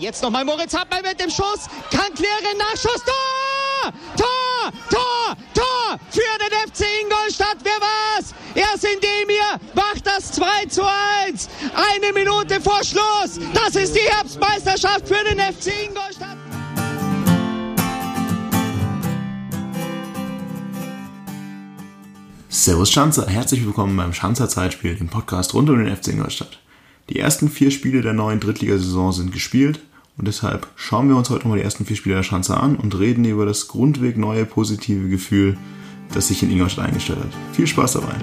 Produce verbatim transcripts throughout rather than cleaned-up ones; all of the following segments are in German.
Jetzt nochmal Moritz Hartmann mit dem Schuss. Kann klären, Nachschuss. Tor! Tor! Tor! Tor! Für den F C Ingolstadt. Wer war's? Erst indem ihr macht das zwei zu eins. Eine Minute vor Schluss. Das ist die Herbstmeisterschaft für den F C Ingolstadt. Servus Schanzer, herzlich willkommen beim Schanzer Zeitspiel, dem Podcast rund um den F C Ingolstadt. Die ersten vier Spiele der neuen Drittligasaison sind gespielt und deshalb schauen wir uns heute nochmal die ersten vier Spiele der Schanzer an und reden über das grundweg neue positive Gefühl, das sich in Ingolstadt eingestellt hat. Viel Spaß dabei!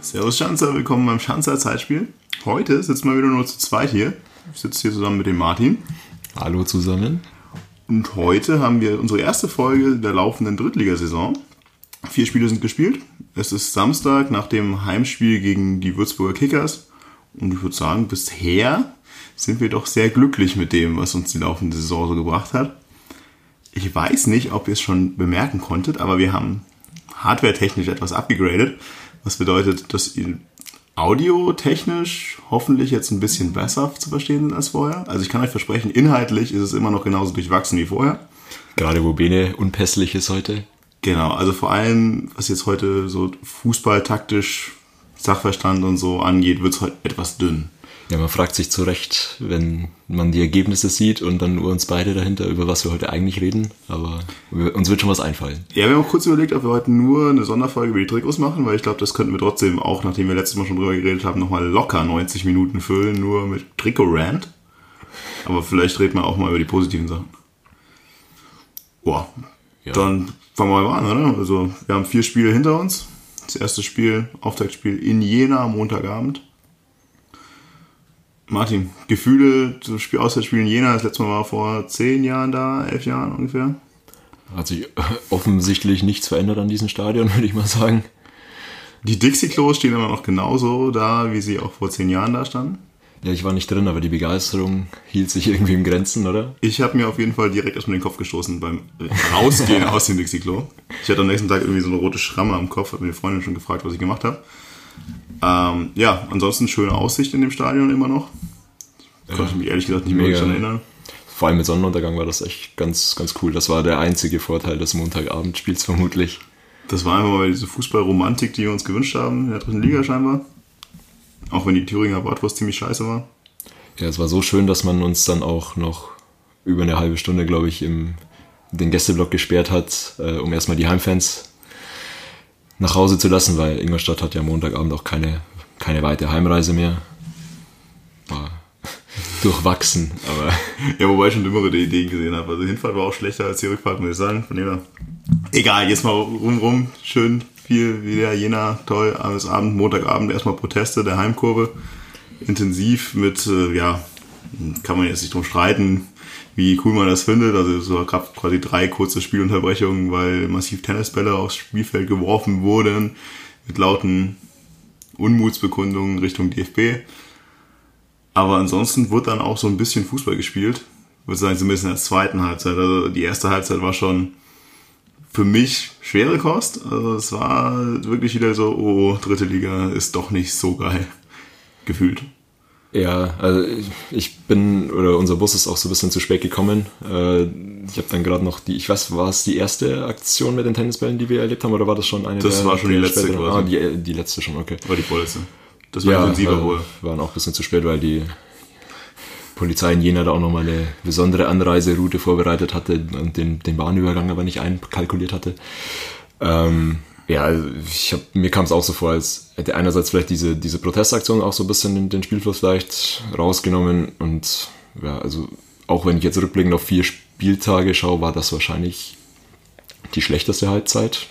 Servus Schanzer, willkommen beim Schanzer Zeitspiel. Heute sitzen wir wieder nur zu zweit hier. Ich sitze hier zusammen mit dem Martin. Hallo zusammen. Und heute haben wir unsere erste Folge der laufenden Drittligasaison. Vier Spiele sind gespielt. Es ist Samstag nach dem Heimspiel gegen die Würzburger Kickers. Und ich würde sagen, bisher sind wir doch sehr glücklich mit dem, was uns die laufende Saison so gebracht hat. Ich weiß nicht, ob ihr es schon bemerken konntet, aber wir haben hardwaretechnisch etwas abgegradet. Was bedeutet, dass ihr audiotechnisch hoffentlich jetzt ein bisschen besser zu verstehen sind als vorher. Also ich kann euch versprechen, inhaltlich ist es immer noch genauso durchwachsen wie vorher. Gerade wo Bene unpässlich ist heute. Genau, also vor allem, was jetzt heute so fußballtaktisch, Sachverstand und so angeht, wird es heute etwas dünn. Ja, man fragt sich zu Recht, wenn man die Ergebnisse sieht und dann nur uns beide dahinter, über was wir heute eigentlich reden, aber uns wird schon was einfallen. Ja, wir haben auch kurz überlegt, ob wir heute nur eine Sonderfolge über die Trikots machen, weil ich glaube, das könnten wir trotzdem auch, nachdem wir letztes Mal schon drüber geredet haben, nochmal locker neunzig Minuten füllen, nur mit Trikot-Rant. Aber vielleicht reden wir auch mal über die positiven Sachen. Boah, ja. Dann fangen wir mal an, oder? Also, wir haben vier Spiele hinter uns. Das erste Spiel, Auftaktspiel in Jena, Montagabend. Martin, Gefühle zum Spiel, Auswärtsspiel in Jena, das letzte Mal war vor zehn Jahren da, elf Jahren ungefähr. Hat sich offensichtlich nichts verändert an diesem Stadion, würde ich mal sagen. Die Dixie-Klos stehen immer noch genauso da, wie sie auch vor zehn Jahren da standen. Ja, ich war nicht drin, aber die Begeisterung hielt sich irgendwie in Grenzen, oder? Ich habe mir auf jeden Fall direkt erstmal den Kopf gestoßen beim Rausgehen aus dem Dixie-Klo. Ich hatte am nächsten Tag irgendwie so eine rote Schramme am Kopf, hat mir die Freundin schon gefragt, was ich gemacht habe. Ähm, ja, ansonsten schöne Aussicht in dem Stadion immer noch. Ich konnte mich ehrlich gesagt nicht mehr daran erinnern. Vor allem mit Sonnenuntergang war das echt ganz, ganz cool. Das war der einzige Vorteil des Montagabendspiels vermutlich. Das war einfach mal diese Fußballromantik, die wir uns gewünscht haben in der dritten Liga scheinbar. Auch wenn die Thüringer Bratwurst ziemlich scheiße war. Ja, es war so schön, dass man uns dann auch noch über eine halbe Stunde, glaube ich, im den Gästeblock gesperrt hat, äh, um erstmal die Heimfans nach Hause zu lassen, weil Ingolstadt hat ja Montagabend auch keine, keine weite Heimreise mehr. War durchwachsen, aber... Ja, wobei ich schon dümmere Ideen gesehen habe. Also die Hinfahrt war auch schlechter als die Rückfahrt, muss ich sagen. Von dem egal, jetzt mal rum, rum. Schön viel wieder Jena, toll. Abends Abend, Montagabend erstmal Proteste der Heimkurve. Intensiv mit, ja, kann man jetzt nicht drum streiten, wie cool man das findet. Also es gab quasi drei kurze Spielunterbrechungen, weil massiv Tennisbälle aufs Spielfeld geworfen wurden mit lauten Unmutsbekundungen Richtung D F B. Aber ansonsten wurde dann auch so ein bisschen Fußball gespielt. Ich würde sagen, so ein bisschen in der zweiten Halbzeit. Also die erste Halbzeit war schon für mich schwere Kost. Also es war wirklich wieder so, oh, dritte Liga ist doch nicht so geil gefühlt. Ja, also ich bin, oder unser Bus ist auch so ein bisschen zu spät gekommen. Ich habe dann gerade noch die, ich weiß, war es die erste Aktion mit den Tennisbällen, die wir erlebt haben, oder war das schon eine? Das der, war schon die letzte späteren? quasi. Ah, die, die letzte schon, okay. War die vorletzte. Das war ja, intensiver wohl. Wir waren auch ein bisschen zu spät, weil die Polizei in Jena da auch nochmal eine besondere Anreiseroute vorbereitet hatte und den, den Bahnübergang aber nicht einkalkuliert hatte. Ähm... Ja, ich hab, mir kam es auch so vor, als hätte einerseits vielleicht diese, diese Protestaktion auch so ein bisschen den, den Spielfluss vielleicht rausgenommen. Und ja, also auch wenn ich jetzt rückblickend auf vier Spieltage schaue, war das wahrscheinlich die schlechteste Halbzeit.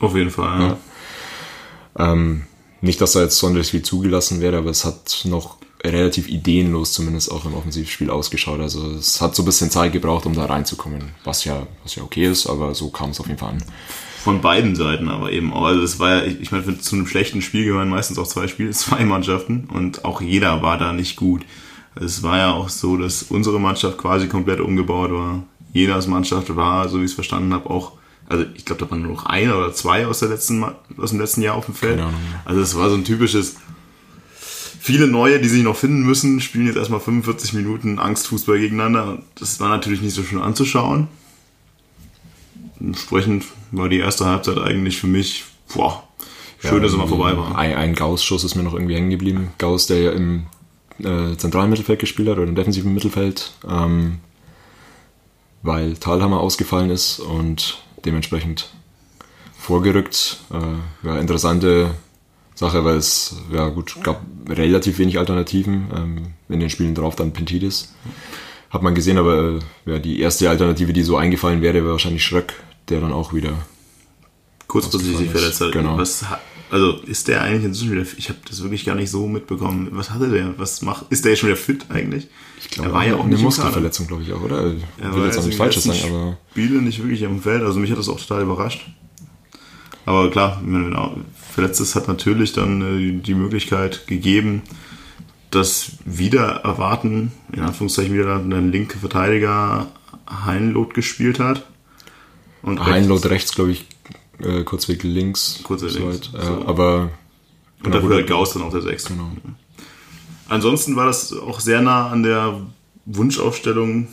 Auf jeden Fall, ja. ja. Ähm, nicht, dass da jetzt sonderlich viel zugelassen wäre, aber es hat noch relativ ideenlos zumindest auch im Offensivspiel ausgeschaut. Also es hat so ein bisschen Zeit gebraucht, um da reinzukommen, was ja, was ja okay ist, aber so kam es auf jeden Fall an. Von beiden Seiten aber eben auch. Also es war ja, ich meine, zu einem schlechten Spiel gehören meistens auch zwei Spiele, zwei Mannschaften und auch jeder war da nicht gut. Es war ja auch so, dass unsere Mannschaft quasi komplett umgebaut war. Jenas Mannschaft war, so wie ich es verstanden habe, auch, also ich glaube, da waren nur noch ein oder zwei aus, der letzten, aus dem letzten Jahr auf dem Feld. Genau. Also es war so ein typisches, viele Neue, die sich noch finden müssen, spielen jetzt erstmal fünfundvierzig Minuten Angstfußball gegeneinander. Das war natürlich nicht so schön anzuschauen. Entsprechend war die erste Halbzeit eigentlich für mich, boah, schön, ja, dass es mal vorbei war. Ein, ein Gaus-Schuss ist mir noch irgendwie hängen geblieben. Gaus, der ja im äh, zentralen Mittelfeld gespielt hat oder im defensiven Mittelfeld, ähm, weil Thalhammer ausgefallen ist und dementsprechend vorgerückt. Äh, ja, interessante Sache, weil es ja gut gab relativ wenig Alternativen. Ähm, in den Spielen drauf dann Pentidis. Hat man gesehen, aber ja, die erste Alternative, die so eingefallen wäre, wäre wahrscheinlich Schröck, der dann auch wieder kurzfristig sich verletzt hat. Genau. Was, also ist der eigentlich inzwischen wieder fit? Ich habe das wirklich gar nicht so mitbekommen. Was hatte der? Was macht? Ist der jetzt schon wieder fit eigentlich? Ich glaube, er war ja auch eine Muskelverletzung, glaube ich auch, oder? Er will jetzt auch nicht falsches sagen, aber Spiele nicht wirklich am Feld. Also mich hat das auch total überrascht. Aber klar, wenn er verletzt ist, hat natürlich dann die Möglichkeit gegeben, dass wieder erwarten, in Anführungszeichen wieder ein linker Verteidiger Heinloth gespielt hat. Und Heinloth rechts, rechts glaube ich, äh, Kurzweg links. Kurzweg so links. Weit, äh, so. Aber und genau, dafür hat Gaus dann auch der Sechste. Genau. Ansonsten war das auch sehr nah an der Wunschaufstellung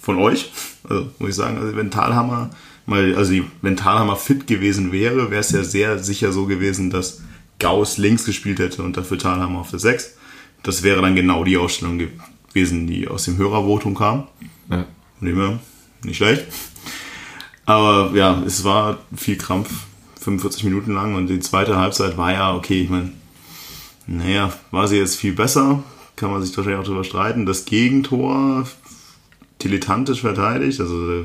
von euch. Also muss ich sagen, also wenn Thalhammer mal, also wenn Thalhammer fit gewesen wäre, wäre es ja sehr sicher so gewesen, dass Gaus links gespielt hätte und dafür Thalhammer auf der Sechs. Das wäre dann genau die Ausstellung gewesen, die aus dem Hörervotum kam. Ja. Nicht schlecht. Aber ja, es war viel Krampf, fünfundvierzig Minuten lang. Und die zweite Halbzeit war ja, okay, ich meine, naja, war sie jetzt viel besser. Kann man sich wahrscheinlich auch drüber streiten. Das Gegentor, dilettantisch verteidigt. Also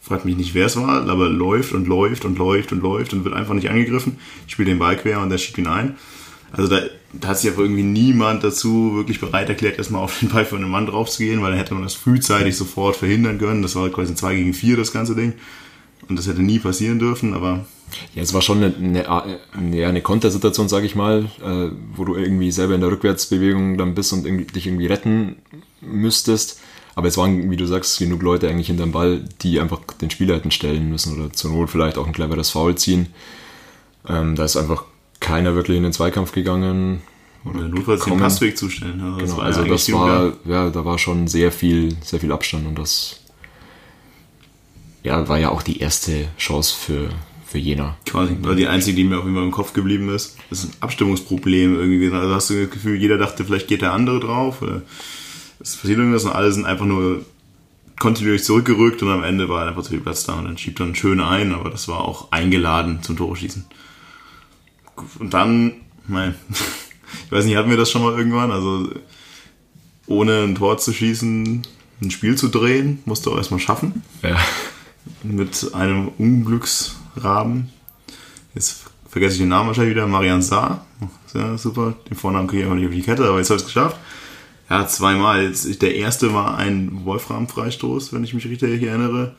fragt mich nicht, wer es war, aber läuft und läuft und läuft und läuft und wird einfach nicht angegriffen. Ich spiele den Ball quer und der schiebt ihn ein. Also da, da hat sich ja irgendwie niemand dazu wirklich bereit erklärt, erstmal auf den Ball für einen Mann drauf zu gehen, weil dann hätte man das frühzeitig sofort verhindern können. Das war quasi ein zwei gegen vier, das ganze Ding. Und das hätte nie passieren dürfen, aber... Ja, es war schon eine, eine, eine Kontersituation, sage ich mal, äh, wo du irgendwie selber in der Rückwärtsbewegung dann bist und irgendwie, dich irgendwie retten müsstest. Aber es waren, wie du sagst, genug Leute eigentlich hinterm Ball, die einfach den Spieler hätten stellen müssen oder zur Not vielleicht auch ein cleveres Foul ziehen. Ähm, da ist einfach keiner wirklich in den Zweikampf gegangen. Oder notfalls den Passweg zustellen. Also genau, das war, also das war ja, da war schon sehr viel, sehr viel Abstand und das ja, war ja auch die erste Chance für, für Jena. Quasi, war die einzige, die mir auch immer im Kopf geblieben ist. Das ist ein Abstimmungsproblem irgendwie. Also hast du das Gefühl, jeder dachte, vielleicht geht der andere drauf oder es passiert irgendwas und alle sind einfach nur kontinuierlich zurückgerückt und am Ende war einfach zu viel Platz da und dann schiebt dann schön ein, aber das war auch eingeladen zum Torschießen. Und dann, nein, ich weiß nicht, hatten wir das schon mal irgendwann? Also ohne ein Tor zu schießen, ein Spiel zu drehen, musst du auch erstmal schaffen. Ja. Mit einem Unglücksraben. Jetzt vergesse ich den Namen wahrscheinlich wieder, Marian Sarr. Ja, super, den Vornamen kriege ich einfach nicht auf die Kette, aber jetzt habe ich es geschafft. Ja, zweimal. Der erste war ein Wolfram-Freistoß, wenn ich mich richtig erinnere.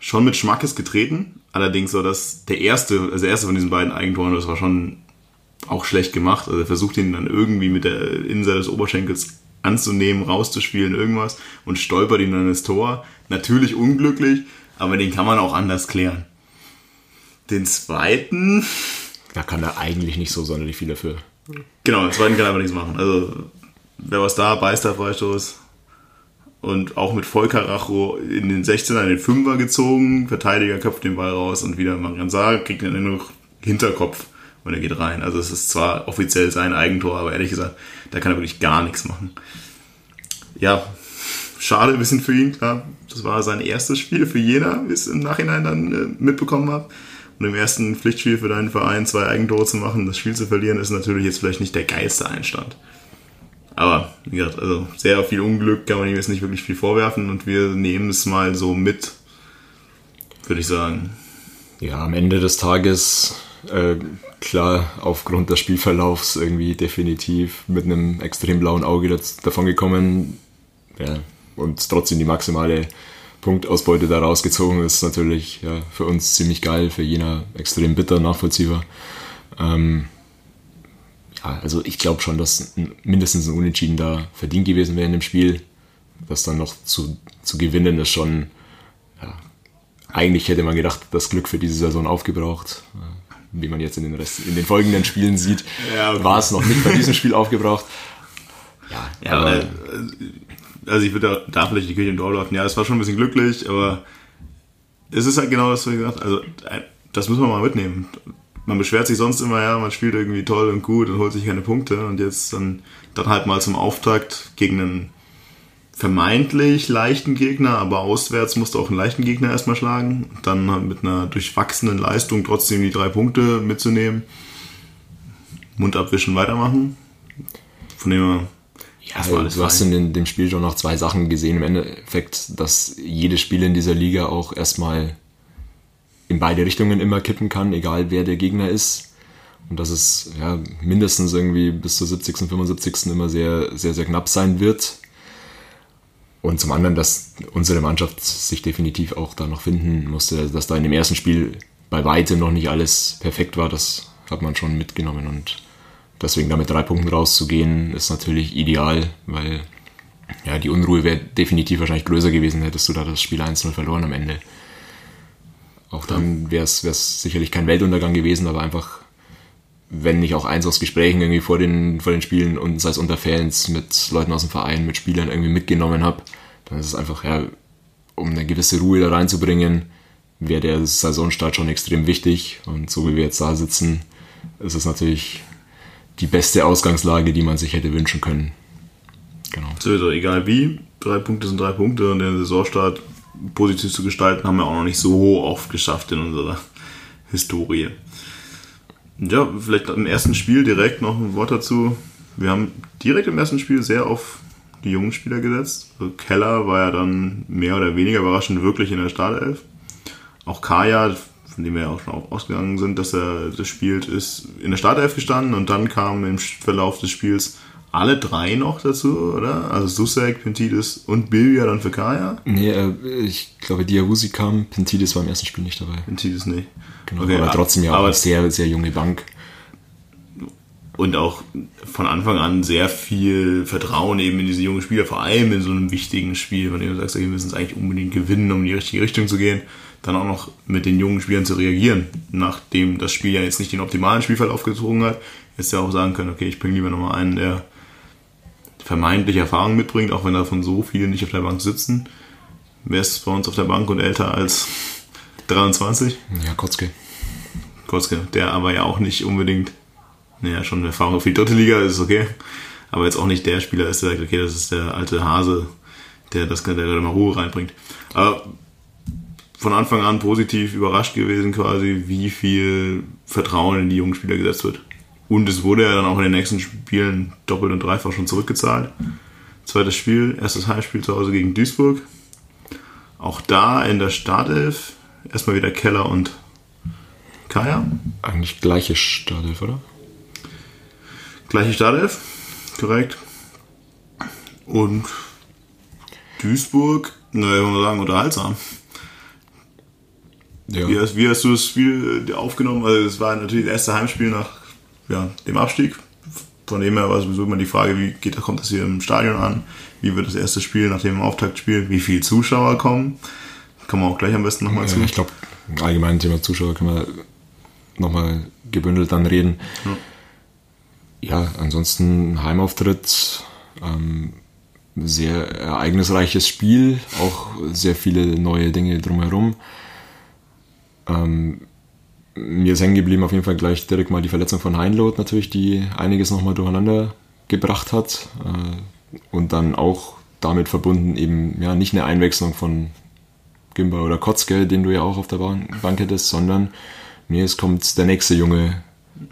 Schon mit Schmackes getreten. Allerdings war das der erste, also der erste von diesen beiden Eigentoren, das war schon auch schlecht gemacht. Also er versucht ihn dann irgendwie mit der Innenseite des Oberschenkels anzunehmen, rauszuspielen, irgendwas und stolpert ihn dann ins Tor. Natürlich unglücklich, aber den kann man auch anders klären. Den zweiten... Da kann er eigentlich nicht so sonderlich viel dafür. Genau, den zweiten kann er aber nichts machen. Also, wer was da, Beister Freistoß. Und auch mit Vollkaracho in den sechzehner, in den Fünfer gezogen. Verteidiger köpft den Ball raus und wieder Marian Sarr kriegt dann nur noch Hinterkopf und er geht rein. Also es ist zwar offiziell sein Eigentor, aber ehrlich gesagt, da kann er wirklich gar nichts machen. Ja, schade ein bisschen für ihn, klar. Das war sein erstes Spiel für Jena, wie ich es im Nachhinein dann mitbekommen habe. Und im ersten Pflichtspiel für deinen Verein zwei Eigentore zu machen, das Spiel zu verlieren, ist natürlich jetzt vielleicht nicht der geilste Einstand. Aber, wie gesagt, also sehr viel Unglück kann man ihm jetzt nicht wirklich viel vorwerfen und wir nehmen es mal so mit, würde ich sagen. Ja, am Ende des Tages, äh, klar, aufgrund des Spielverlaufs irgendwie definitiv mit einem extrem blauen Auge davon gekommen. Ja, und trotzdem die maximale Punktausbeute da rausgezogen ist natürlich ja, für uns ziemlich geil, für Jena extrem bitter, nachvollziehbar. Ähm, ja, also ich glaube schon, dass mindestens ein Unentschieden da verdient gewesen wäre in dem Spiel. Das dann noch zu, zu gewinnen, ist schon, ja, eigentlich hätte man gedacht, das Glück für diese Saison aufgebraucht. Wie man jetzt in den, Rest, in den folgenden Spielen sieht, ja, war es noch nicht bei diesem Spiel aufgebraucht. Ja, ja aber, aber also ich würde da vielleicht die Kirche im Dorf laufen. Ja, es war schon ein bisschen glücklich, aber es ist halt genau das, was du gesagt hast. Also das müssen wir mal mitnehmen. Man beschwert sich sonst immer, ja, man spielt irgendwie toll und gut und holt sich keine Punkte. Und jetzt dann, dann halt mal zum Auftakt gegen einen vermeintlich leichten Gegner, aber auswärts musst du auch einen leichten Gegner erstmal schlagen. Und dann halt mit einer durchwachsenen Leistung trotzdem die drei Punkte mitzunehmen. Mund abwischen, weitermachen. Von dem her. Ja, also, du frei. hast in dem Spiel schon noch zwei Sachen gesehen. Im Endeffekt, dass jedes Spiel in dieser Liga auch erstmal in beide Richtungen immer kippen kann, egal wer der Gegner ist. Und dass es ja mindestens irgendwie bis zur siebzigsten, fünfundsiebzigsten immer sehr, sehr, sehr knapp sein wird. Und zum anderen, dass unsere Mannschaft sich definitiv auch da noch finden musste, dass da in dem ersten Spiel bei weitem noch nicht alles perfekt war, das hat man schon mitgenommen. Und deswegen da mit drei Punkten rauszugehen, ist natürlich ideal, weil ja, die Unruhe wäre definitiv wahrscheinlich größer gewesen, hättest du da das Spiel eins null verloren am Ende. Auch dann wäre es sicherlich kein Weltuntergang gewesen, aber einfach, wenn nicht auch eins aus Gesprächen irgendwie vor den, vor den Spielen und sei es unter Fans, mit Leuten aus dem Verein, mit Spielern irgendwie mitgenommen habe, dann ist es einfach, ja, um eine gewisse Ruhe da reinzubringen, wäre der Saisonstart schon extrem wichtig. Und so wie wir jetzt da sitzen, ist es natürlich die beste Ausgangslage, die man sich hätte wünschen können. Genau. Sowieso, egal wie, drei Punkte sind drei Punkte und den Saisonstart positiv zu gestalten, haben wir auch noch nicht so oft geschafft in unserer Historie. Ja, vielleicht im ersten Spiel direkt noch ein Wort dazu. Wir haben direkt im ersten Spiel sehr auf die jungen Spieler gesetzt. Also Keller war ja dann mehr oder weniger überraschend wirklich in der Startelf. Auch Kaya, von dem wir ja auch schon ausgegangen sind, dass er das spielt, ist in der Startelf gestanden und dann kamen im Verlauf des Spiels alle drei noch dazu, oder? Also Susek, Pentidis und Bilbia dann für Kaya? Nee, äh, ich glaube, Diawusi kam, Pentidis war im ersten Spiel nicht dabei. Pentidis nicht. Genau, okay, aber trotzdem ja auch eine sehr, sehr junge Bank. Und auch von Anfang an sehr viel Vertrauen eben in diese jungen Spieler, vor allem in so einem wichtigen Spiel, von dem du sagst, wir müssen es eigentlich unbedingt gewinnen, um in die richtige Richtung zu gehen, dann auch noch mit den jungen Spielern zu reagieren, nachdem das Spiel ja jetzt nicht den optimalen Spielverlauf gezogen hat, jetzt ja auch sagen können, okay, ich bringe lieber nochmal einen, der vermeintlich Erfahrung mitbringt, auch wenn davon so viele nicht auf der Bank sitzen. Wer ist bei uns auf der Bank und älter als dreiundzwanzig? Ja, Kutschke. Kutschke, der aber ja auch nicht unbedingt, naja, schon Erfahrung für die dritte Liga, ist okay, aber jetzt auch nicht der Spieler ist, der sagt, okay, das ist der alte Hase, der das der mal Ruhe reinbringt. Aber von Anfang an positiv überrascht gewesen quasi, wie viel Vertrauen in die jungen Spieler gesetzt wird. Und es wurde ja dann auch in den nächsten Spielen doppelt und dreifach schon zurückgezahlt. Zweites Spiel, erstes Heimspiel zu Hause gegen Duisburg. Auch da in der Startelf erstmal wieder Keller und Kaya. Eigentlich gleiche Startelf, oder? Gleiche Startelf, korrekt. Und Duisburg, naja, kann man sagen, unterhaltsam. Ja. Wie, hast, wie hast du das Spiel aufgenommen? Also es war natürlich das erste Heimspiel nach ja, dem Abstieg. Von dem her war sowieso immer die Frage, wie geht, kommt das hier im Stadion an? Wie wird das erste Spiel nach dem Auftaktspiel? Wie viele Zuschauer kommen? Kommen wir auch gleich am besten nochmal zu. Ich glaube, allgemein Thema Zuschauer können wir nochmal gebündelt dann reden. Ja, ja, ansonsten Heimauftritt, ähm, sehr ereignisreiches Spiel, auch sehr viele neue Dinge drumherum. Ähm, Mir ist hängen geblieben auf jeden Fall gleich direkt mal die Verletzung von Heinloth natürlich, die einiges nochmal durcheinander gebracht hat. Und dann auch damit verbunden eben ja nicht eine Einwechslung von Gimba oder Kutschke, den du ja auch auf der Bank hättest, sondern nee, es kommt der nächste Junge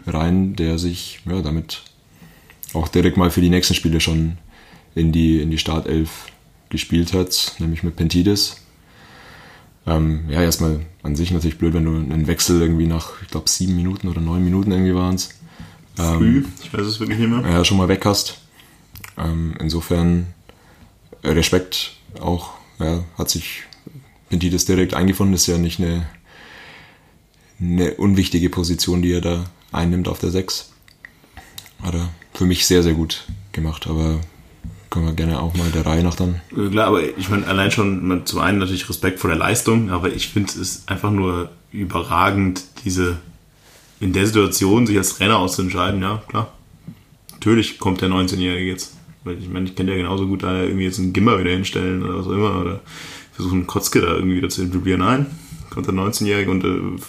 rein, der sich ja damit auch direkt mal für die nächsten Spiele schon in die, in die Startelf gespielt hat, nämlich mit Pentidis. Ähm, ja, erstmal an sich natürlich blöd, wenn du einen Wechsel irgendwie nach, ich glaube, sieben Minuten oder neun Minuten irgendwie waren es. Ähm, Früh, ich weiß es wirklich nicht mehr. Ja, schon mal weg hast. Ähm, insofern Respekt auch, ja, hat sich Pentidis direkt eingefunden, ist ja nicht eine, eine unwichtige Position, die er da einnimmt auf der sechs. hat er für mich sehr, sehr gut gemacht, aber können wir gerne auch mal der Reihe nach dann. Klar, aber ich meine, allein schon zum einen natürlich Respekt vor der Leistung, aber ich finde es einfach nur überragend, diese in der Situation sich als Trainer auszuentscheiden, ja, klar. Natürlich kommt der neunzehnjährige jetzt. Weil ich meine, ich könnte ja genauso gut da irgendwie jetzt einen Gimmer wieder hinstellen oder was auch immer oder versuchen, Kutschke da irgendwie wieder zu integrieren. Nein, kommt der neunzehnjährige und äh,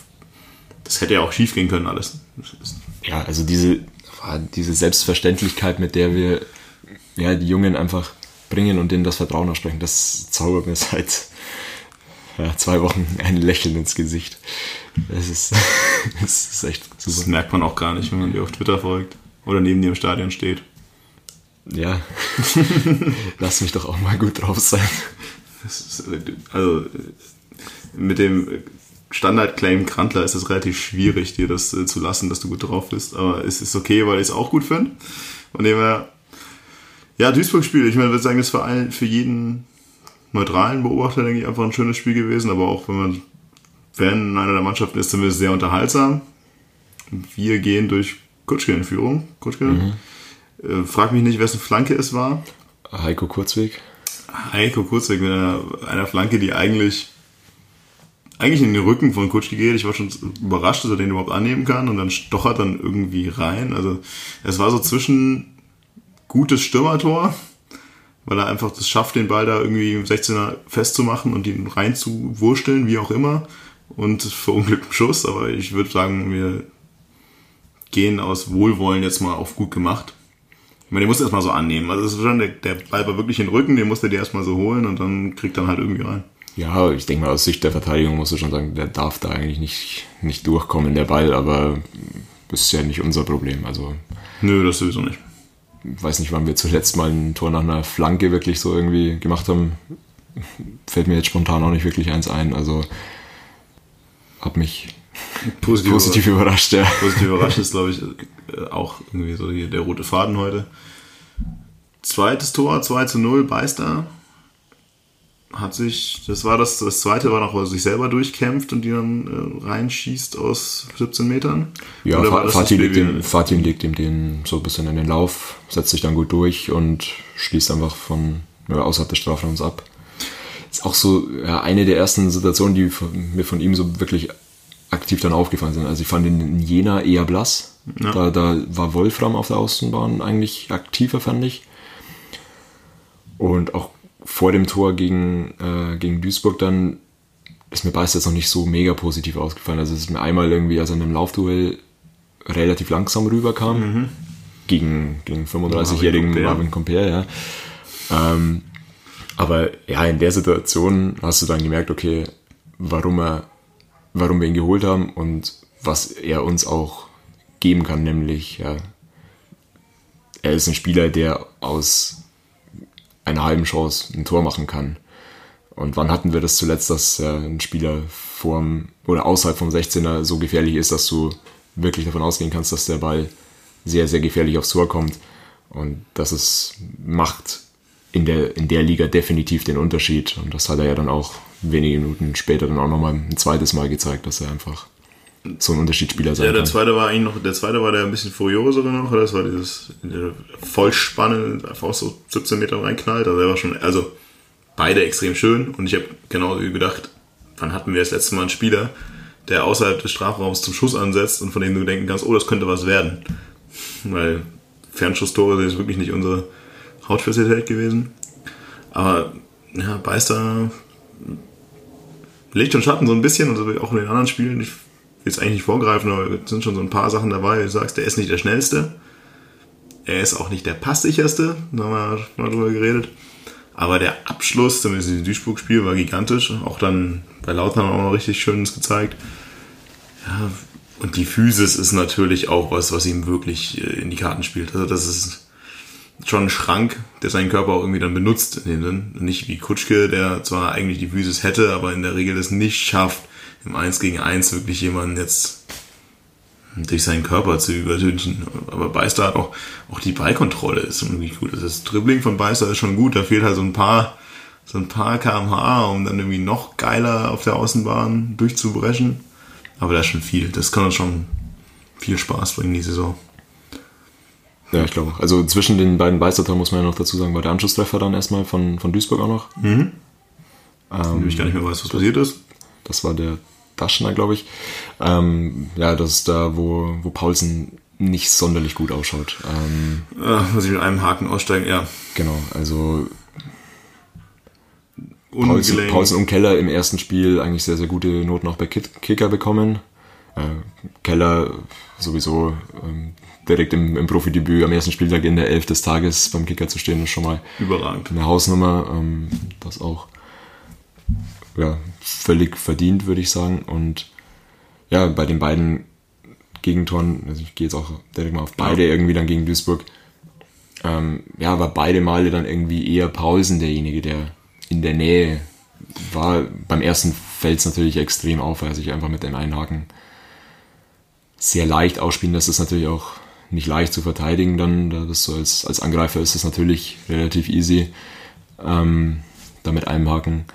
das hätte ja auch schief gehen können alles. Ja, also diese, diese Selbstverständlichkeit, mit der wir ja, die Jungen einfach bringen und denen das Vertrauen aussprechen, das zaubert mir seit ja, zwei Wochen ein Lächeln ins Gesicht. Das ist, das ist echt super. Das merkt man auch gar nicht, wenn man die auf Twitter folgt oder neben dir im Stadion steht. Ja, lass mich doch auch mal gut drauf sein. Das ist, also mit dem Standard-Claim Krantler ist es relativ schwierig, dir das zu lassen, dass du gut drauf bist. Aber es ist okay, weil ich es auch gut finde. Von dem her, ja, Duisburg-Spiel. Ich meine, ich würde sagen, das war ein, für jeden neutralen Beobachter, denke ich, einfach ein schönes Spiel gewesen. Aber auch wenn man Fan einer der Mannschaften ist, zumindest sehr unterhaltsam. Wir gehen durch Kutschke in Führung. Kutschke. Mhm. Frag mich nicht, wessen Flanke es war. Heiko Kurzweg. Heiko Kurzweg mit einer, einer Flanke, die eigentlich, eigentlich in den Rücken von Kutschke geht. Ich war schon überrascht, dass er den überhaupt annehmen kann. Und dann stochert dann irgendwie rein. Also es war so zwischen gutes Stürmertor, weil er einfach das schafft, den Ball da irgendwie im sechzehner festzumachen und ihn reinzuwursteln, wie auch immer. Und verunglückten Schuss. Aber ich würde sagen, wir gehen aus Wohlwollen jetzt mal auf gut gemacht. Ich meine, den musst du erstmal so annehmen. Also, das ist schon der, der Ball war wirklich in den Rücken, den musst du dir erstmal so holen und dann kriegt er halt irgendwie rein. Ja, ich denke mal, aus Sicht der Verteidigung musst du schon sagen, der darf da eigentlich nicht, nicht durchkommen, der Ball, aber das ist ja nicht unser Problem. Also, nö, das sowieso nicht. Ich weiß nicht, wann wir zuletzt mal ein Tor nach einer Flanke wirklich so irgendwie gemacht haben. Fällt mir jetzt spontan auch nicht wirklich eins ein. Also, hab mich positiv, positiv überrascht, ja. Positiv überrascht ist, glaube ich, auch irgendwie so hier der rote Faden heute. Zweites Tor, zwei zu null, Beister hat sich, das war das, das zweite war noch, wo er sich selber durchkämpft und die dann äh, reinschießt aus siebzehn Metern. Ja, Fa- Fatih legt dem, Fatih legt ihm den so ein bisschen in den Lauf, setzt sich dann gut durch und schließt einfach von ja, außerhalb des Strafraums ab. Ist auch so ja, eine der ersten Situationen, die von, mir von ihm so wirklich aktiv dann aufgefallen sind. Also ich fand ihn in Jena eher blass. Ja. Da, da war Wolfram auf der Außenbahn eigentlich aktiver, fand ich. Und auch vor dem Tor gegen, äh, gegen Duisburg dann ist mir Beister jetzt noch nicht so mega positiv ausgefallen. Also es ist mir einmal irgendwie also in einem Laufduell relativ langsam rüberkam. Mhm. Gegen, gegen fünfunddreißig-jährigen Marvin Comper, ja. Ähm, aber ja, in der Situation hast du dann gemerkt, okay, warum er warum wir ihn geholt haben und was er uns auch geben kann, nämlich ja, er ist ein Spieler, der aus einer halben Chance ein Tor machen kann. Und wann hatten wir das zuletzt, dass ja, ein Spieler vorm oder außerhalb vom sechzehner so gefährlich ist, dass du wirklich davon ausgehen kannst, dass der Ball sehr, sehr gefährlich aufs Tor kommt. Und das ist, macht in der, in der Liga definitiv den Unterschied. Und das hat er ja dann auch wenige Minuten später dann auch nochmal ein zweites Mal gezeigt, dass er einfach so ein Unterschiedsspieler sein ja, der kann. Zweite war eigentlich noch, der zweite war der ein bisschen furiosere noch, oder? Das war dieses Vollspanne, einfach so siebzehn Meter reinknallt. Also, der war schon, also beide extrem schön. Und ich habe genau gedacht, wann hatten wir das letzte Mal einen Spieler, der außerhalb des Strafraums zum Schuss ansetzt und von dem du denken kannst, oh, das könnte was werden. Weil Fernschusstore sind wirklich nicht unsere Hautfestigkeit gewesen. Aber ja, Beister Licht und Schatten so ein bisschen, also auch in den anderen Spielen, ich will jetzt eigentlich nicht vorgreifen, aber es sind schon so ein paar Sachen dabei, du sagst, der ist nicht der Schnellste, er ist auch nicht der passsicherste, da haben wir mal drüber geredet, aber der Abschluss, zumindest im Duisburg-Spiel, war gigantisch, auch dann bei Lautern auch noch richtig Schönes gezeigt. Ja, und die Physis ist natürlich auch was, was ihm wirklich in die Karten spielt, also das ist schon ein Schrank, der seinen Körper auch irgendwie dann benutzt in dem Sinn. Nicht wie Kutschke, der zwar eigentlich die Physis hätte, aber in der Regel es nicht schafft, im eins gegen eins wirklich jemanden jetzt durch seinen Körper zu übertünchen. Aber Beister hat auch, auch die Ballkontrolle ist irgendwie gut. Also das Dribbling von Beister ist schon gut, da fehlt halt so ein paar, so ein paar Kilometer pro Stunde, um dann irgendwie noch geiler auf der Außenbahn durchzubrechen. Aber da ist schon viel. Das kann uns schon viel Spaß bringen, die Saison. Ja, ich glaube. Also zwischen den beiden Beistertoren muss man ja noch dazu sagen, war der Anschlusstreffer dann erstmal von, von Duisburg auch noch. Mhm. Ähm, ich gar nicht mehr weiß, was passiert ist. Das war der Taschner, glaube ich. Ähm, ja, das ist da, wo, wo Paulsen nicht sonderlich gut ausschaut. Ähm, äh, muss ich mit einem Haken aussteigen, ja. Genau, also Paulsen, Paulsen und Keller im ersten Spiel eigentlich sehr, sehr gute Noten auch bei Kicker bekommen. Äh, Keller sowieso ähm, direkt im, im Profidebüt am ersten Spieltag in der Elf des Tages beim Kicker zu stehen, ist schon mal überragend. Eine Hausnummer, ähm, das auch ja, völlig verdient, würde ich sagen. Und ja, bei den beiden Gegentoren, also ich gehe jetzt auch direkt mal auf beide irgendwie dann gegen Duisburg, ähm, ja, war beide Male dann irgendwie eher Paulsen derjenige, der in der Nähe war. Beim ersten fällt es natürlich extrem auf, weil er sich einfach mit dem Einhaken sehr leicht ausspielen lässt. Das ist natürlich auch nicht leicht zu verteidigen dann, da das so als, als Angreifer ist das natürlich relativ easy, ähm, da mit einem Haken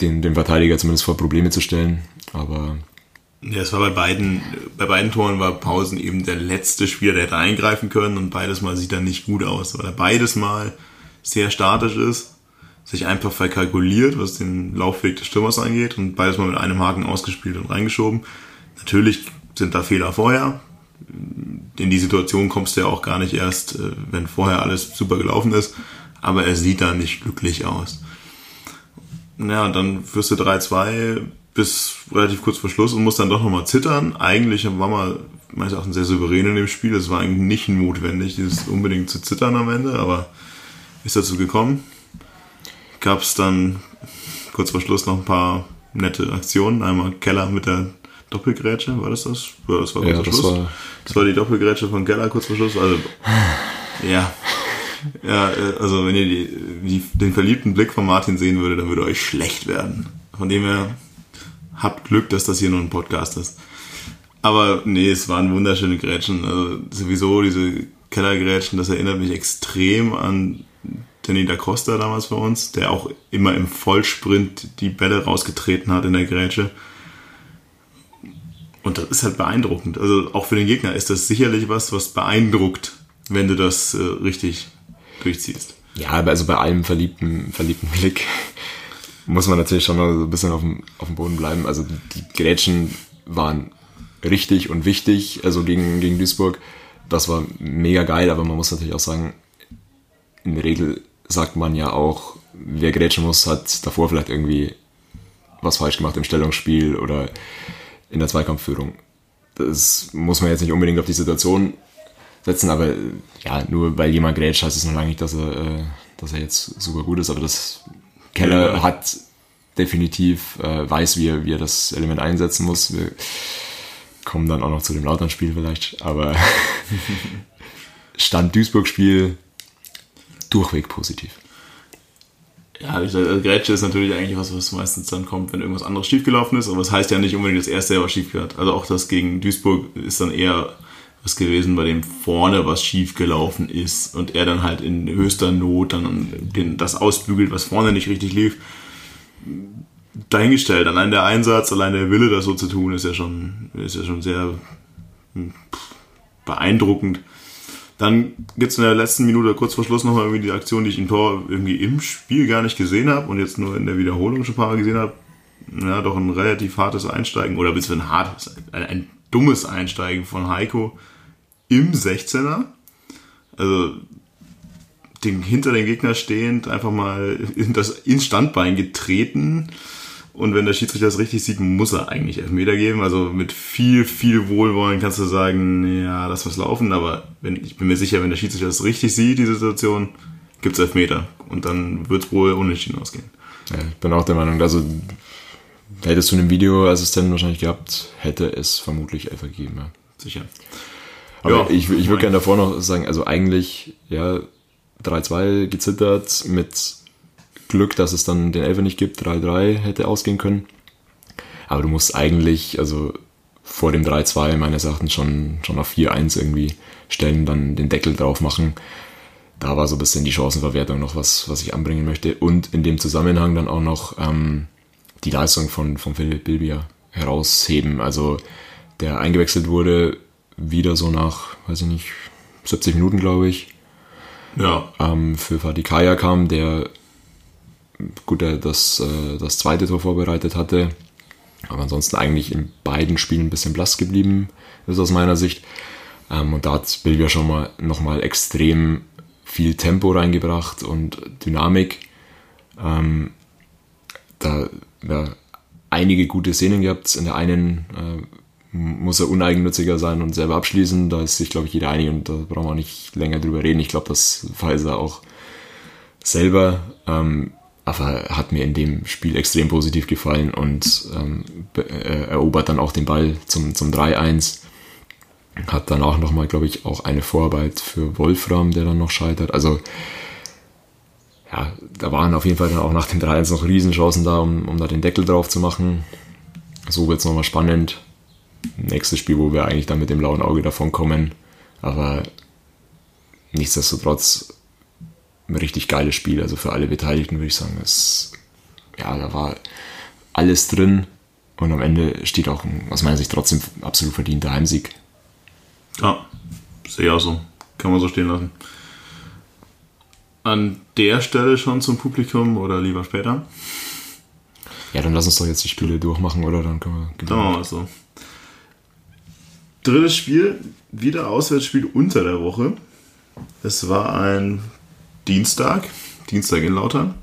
den, den Verteidiger zumindest vor Probleme zu stellen, aber ja, es war bei beiden, bei beiden Toren war Paulsen eben der letzte Spieler, der hätte eingreifen können, und beides Mal sieht er nicht gut aus, weil er beides Mal sehr statisch ist, sich einfach verkalkuliert, was den Laufweg des Stürmers angeht, und beides Mal mit einem Haken ausgespielt und reingeschoben. Natürlich sind da Fehler vorher. In die Situation kommst du ja auch gar nicht erst, wenn vorher alles super gelaufen ist, aber er sieht da nicht glücklich aus. Ja, dann führst du drei zwei bis relativ kurz vor Schluss und musst dann doch nochmal zittern. Eigentlich war man meines Erachtens sehr souverän in dem Spiel. Es war eigentlich nicht notwendig, dieses unbedingt zu zittern am Ende, aber ist dazu gekommen. Gab es dann kurz vor Schluss noch ein paar nette Aktionen. Einmal Keller mit der Doppelgrätsche, war das das? Ja, das war kurz ja, vor das Schluss. War, das war die Doppelgrätsche von Keller kurz vor Schluss. Also, ja. ja, also wenn ihr die, die, den verliebten Blick von Martin sehen würdet, dann würde euch schlecht werden. Von dem her, habt Glück, dass das hier nur ein Podcast ist. Aber nee, es waren wunderschöne Grätschen. Also sowieso diese Kellergrätschen, das erinnert mich extrem an Danny da Costa damals bei uns, der auch immer im Vollsprint die Bälle rausgetreten hat in der Grätsche. Und das ist halt beeindruckend. Also auch für den Gegner ist das sicherlich was, was beeindruckt, wenn du das äh, richtig durchziehst. Ja, also bei allem verliebten, verliebten Blick muss man natürlich schon mal so ein bisschen auf dem, auf dem Boden bleiben. Also die Grätschen waren richtig und wichtig, also gegen, gegen Duisburg. Das war mega geil, aber man muss natürlich auch sagen, in der Regel sagt man ja auch, wer grätschen muss, hat davor vielleicht irgendwie was falsch gemacht im Stellungsspiel oder in der Zweikampfführung. Das muss man jetzt nicht unbedingt auf die Situation setzen, aber ja, nur weil jemand grätscht, heißt es noch lange nicht, dass er, äh, dass er jetzt super gut ist, aber das Keller ja. hat definitiv, äh, weiß, wie er, wie er das Element einsetzen muss. Wir kommen dann auch noch zu dem Lautern-Spiel vielleicht, aber Stand Duisburg-Spiel durchweg positiv. Ja, also Grätsche ist natürlich eigentlich was, was meistens dann kommt, wenn irgendwas anderes schiefgelaufen ist, aber es das heißt ja nicht unbedingt, dass er es selber schief hat. Also auch das gegen Duisburg ist dann eher was gewesen, bei dem vorne was schiefgelaufen ist und er dann halt in höchster Not dann den, das ausbügelt, was vorne nicht richtig lief. Dahingestellt, allein der Einsatz, allein der Wille, das so zu tun, ist ja schon, ist ja schon sehr beeindruckend. Dann gibt es in der letzten Minute kurz vor Schluss nochmal irgendwie die Aktion, die ich im Tor irgendwie im Spiel gar nicht gesehen habe und jetzt nur in der Wiederholung schon ein paar Mal gesehen habe. Ja, doch ein relativ hartes Einsteigen oder beziehungsweise ein hartes, ein, ein dummes Einsteigen von Heiko im sechzehner. Also den, hinter den Gegner stehend, einfach mal in das, ins Standbein getreten. Und wenn der Schiedsrichter das richtig sieht, muss er eigentlich Elfmeter geben. Also mit viel, viel Wohlwollen kannst du sagen, ja, lass was laufen. Aber wenn, ich bin mir sicher, wenn der Schiedsrichter das richtig sieht, die Situation, gibt es Elfmeter. Und dann wird es wohl unentschieden ausgehen. Ja, ich bin auch der Meinung, also hättest du einen Videoassistenten wahrscheinlich gehabt, hätte es vermutlich Elfer gegeben. Ja. Sicher. Aber ja, ich, ich würde gerne davor noch sagen, also eigentlich, ja, drei zwei gezittert mit Glück, dass es dann den Elfer nicht gibt, drei drei hätte ausgehen können. Aber du musst eigentlich, also vor dem drei zwei meines Erachtens schon, schon auf vier eins irgendwie stellen, dann den Deckel drauf machen. Da war so ein bisschen die Chancenverwertung noch was, was ich anbringen möchte. Und in dem Zusammenhang dann auch noch ähm, die Leistung von, von Philipp Bilbia herausheben. Also der eingewechselt wurde, wieder so nach, weiß ich nicht, siebzig Minuten, glaube ich. Ja. Ähm, für Fadi Kaya kam, der gut der das, äh, das zweite Tor vorbereitet hatte. Aber ansonsten eigentlich in beiden Spielen ein bisschen blass geblieben ist aus meiner Sicht. Ähm, und da hat Bilbia schon mal nochmal extrem viel Tempo reingebracht und Dynamik. Ähm, da ja, einige gute Szenen gehabt. In der einen äh, muss er uneigennütziger sein und selber abschließen. Da ist sich, glaube ich, jeder einig und da brauchen wir auch nicht länger drüber reden. Ich glaube, das weiß er auch selber. Ähm, aber hat mir in dem Spiel extrem positiv gefallen und ähm, be- äh, erobert dann auch den Ball zum, zum drei eins. Hat danach nochmal, glaube ich, auch eine Vorarbeit für Wolfram, der dann noch scheitert. Also ja, da waren auf jeden Fall dann auch nach dem drei eins noch Riesenchancen da, um, um da den Deckel drauf zu machen. So wird es nochmal spannend. Nächstes Spiel, wo wir eigentlich dann mit dem blauen Auge davonkommen. Aber nichtsdestotrotz ein richtig geiles Spiel. Also für alle Beteiligten würde ich sagen, es, ja, da war alles drin. Und am Ende steht auch aus meiner Sicht trotzdem absolut verdienter Heimsieg. Ja, sehr so. Kann man so stehen lassen. An der Stelle schon zum Publikum oder lieber später? Ja, dann lass uns doch jetzt die Spiele durchmachen, oder? Dann können wir. Dann machen wir es so. Drittes Spiel, wieder Auswärtsspiel unter der Woche. Es war ein Dienstag, Dienstag in Lautern.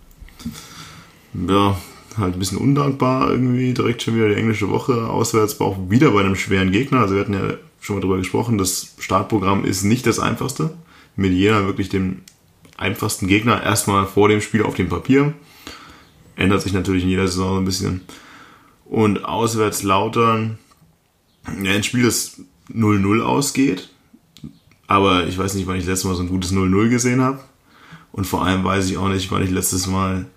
Ja, halt ein bisschen undankbar irgendwie, direkt schon wieder die englische Woche. Auswärts war auch wieder bei einem schweren Gegner. Also wir hatten ja schon mal drüber gesprochen, das Startprogramm ist nicht das einfachste. Mit Jena wirklich dem einfachsten Gegner erstmal vor dem Spiel auf dem Papier. Ändert sich natürlich in jeder Saison ein bisschen. Und auswärts Lautern, ja, ein Spiel, das null null ausgeht. Aber ich weiß nicht, wann ich letztes Mal so ein gutes null null gesehen habe. Und vor allem weiß ich auch nicht, wann ich letztes Mal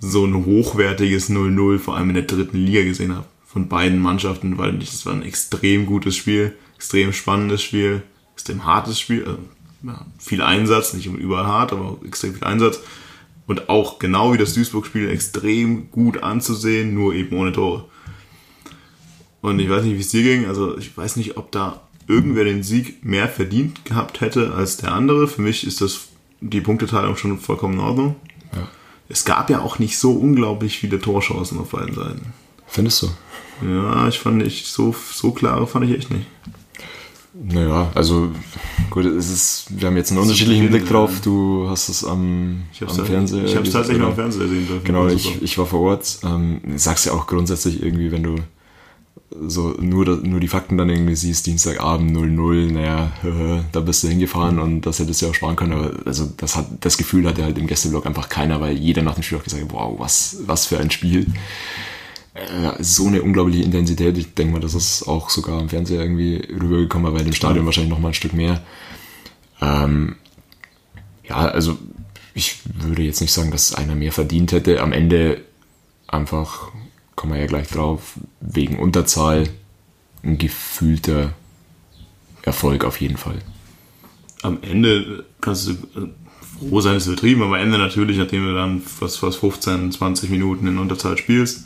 so ein hochwertiges null null, vor allem in der dritten Liga gesehen habe. Von beiden Mannschaften, weil das war ein extrem gutes Spiel, extrem spannendes Spiel, extrem hartes Spiel. Also, ja, viel Einsatz, nicht überall hart, aber extrem viel Einsatz. Und auch genau wie das Duisburg-Spiel extrem gut anzusehen, nur eben ohne Tore. Und ich weiß nicht, wie es dir ging. Also ich weiß nicht, ob da irgendwer den Sieg mehr verdient gehabt hätte als der andere. Für mich ist das die Punkteteilung schon vollkommen in Ordnung. Ja. Es gab ja auch nicht so unglaublich viele Torchancen auf beiden Seiten. Findest du? Ja, ich fand nicht, so, so klare fand ich echt nicht. Naja, also gut, es ist, wir haben jetzt einen unterschiedlichen Blick drauf. Du hast es am, ich hab's am Fernseher. Ich habe es tatsächlich am Fernseher sehen dürfen. Genau, ich, ich war vor Ort. Ähm, sagst ja auch grundsätzlich irgendwie, wenn du so nur, nur die Fakten dann irgendwie siehst, Dienstagabend null null, naja, da bist du hingefahren und das hättest du ja auch sparen können. Aber also das, hat, das Gefühl hatte halt im Gästeblock einfach keiner, weil jeder nach dem Spiel auch gesagt hat, wow, was, was für ein Spiel. So eine unglaubliche Intensität. Ich denke mal, das ist auch sogar am Fernseher irgendwie rübergekommen, aber in dem Stadion wahrscheinlich noch mal ein Stück mehr. Ähm, ja, also ich würde jetzt nicht sagen, dass einer mehr verdient hätte. Am Ende einfach, kommen wir ja gleich drauf, wegen Unterzahl ein gefühlter Erfolg auf jeden Fall. Am Ende kannst du froh sein, es ist übertrieben, aber am Ende natürlich, nachdem du dann fast, fast fünfzehn, zwanzig Minuten in Unterzahl spielst,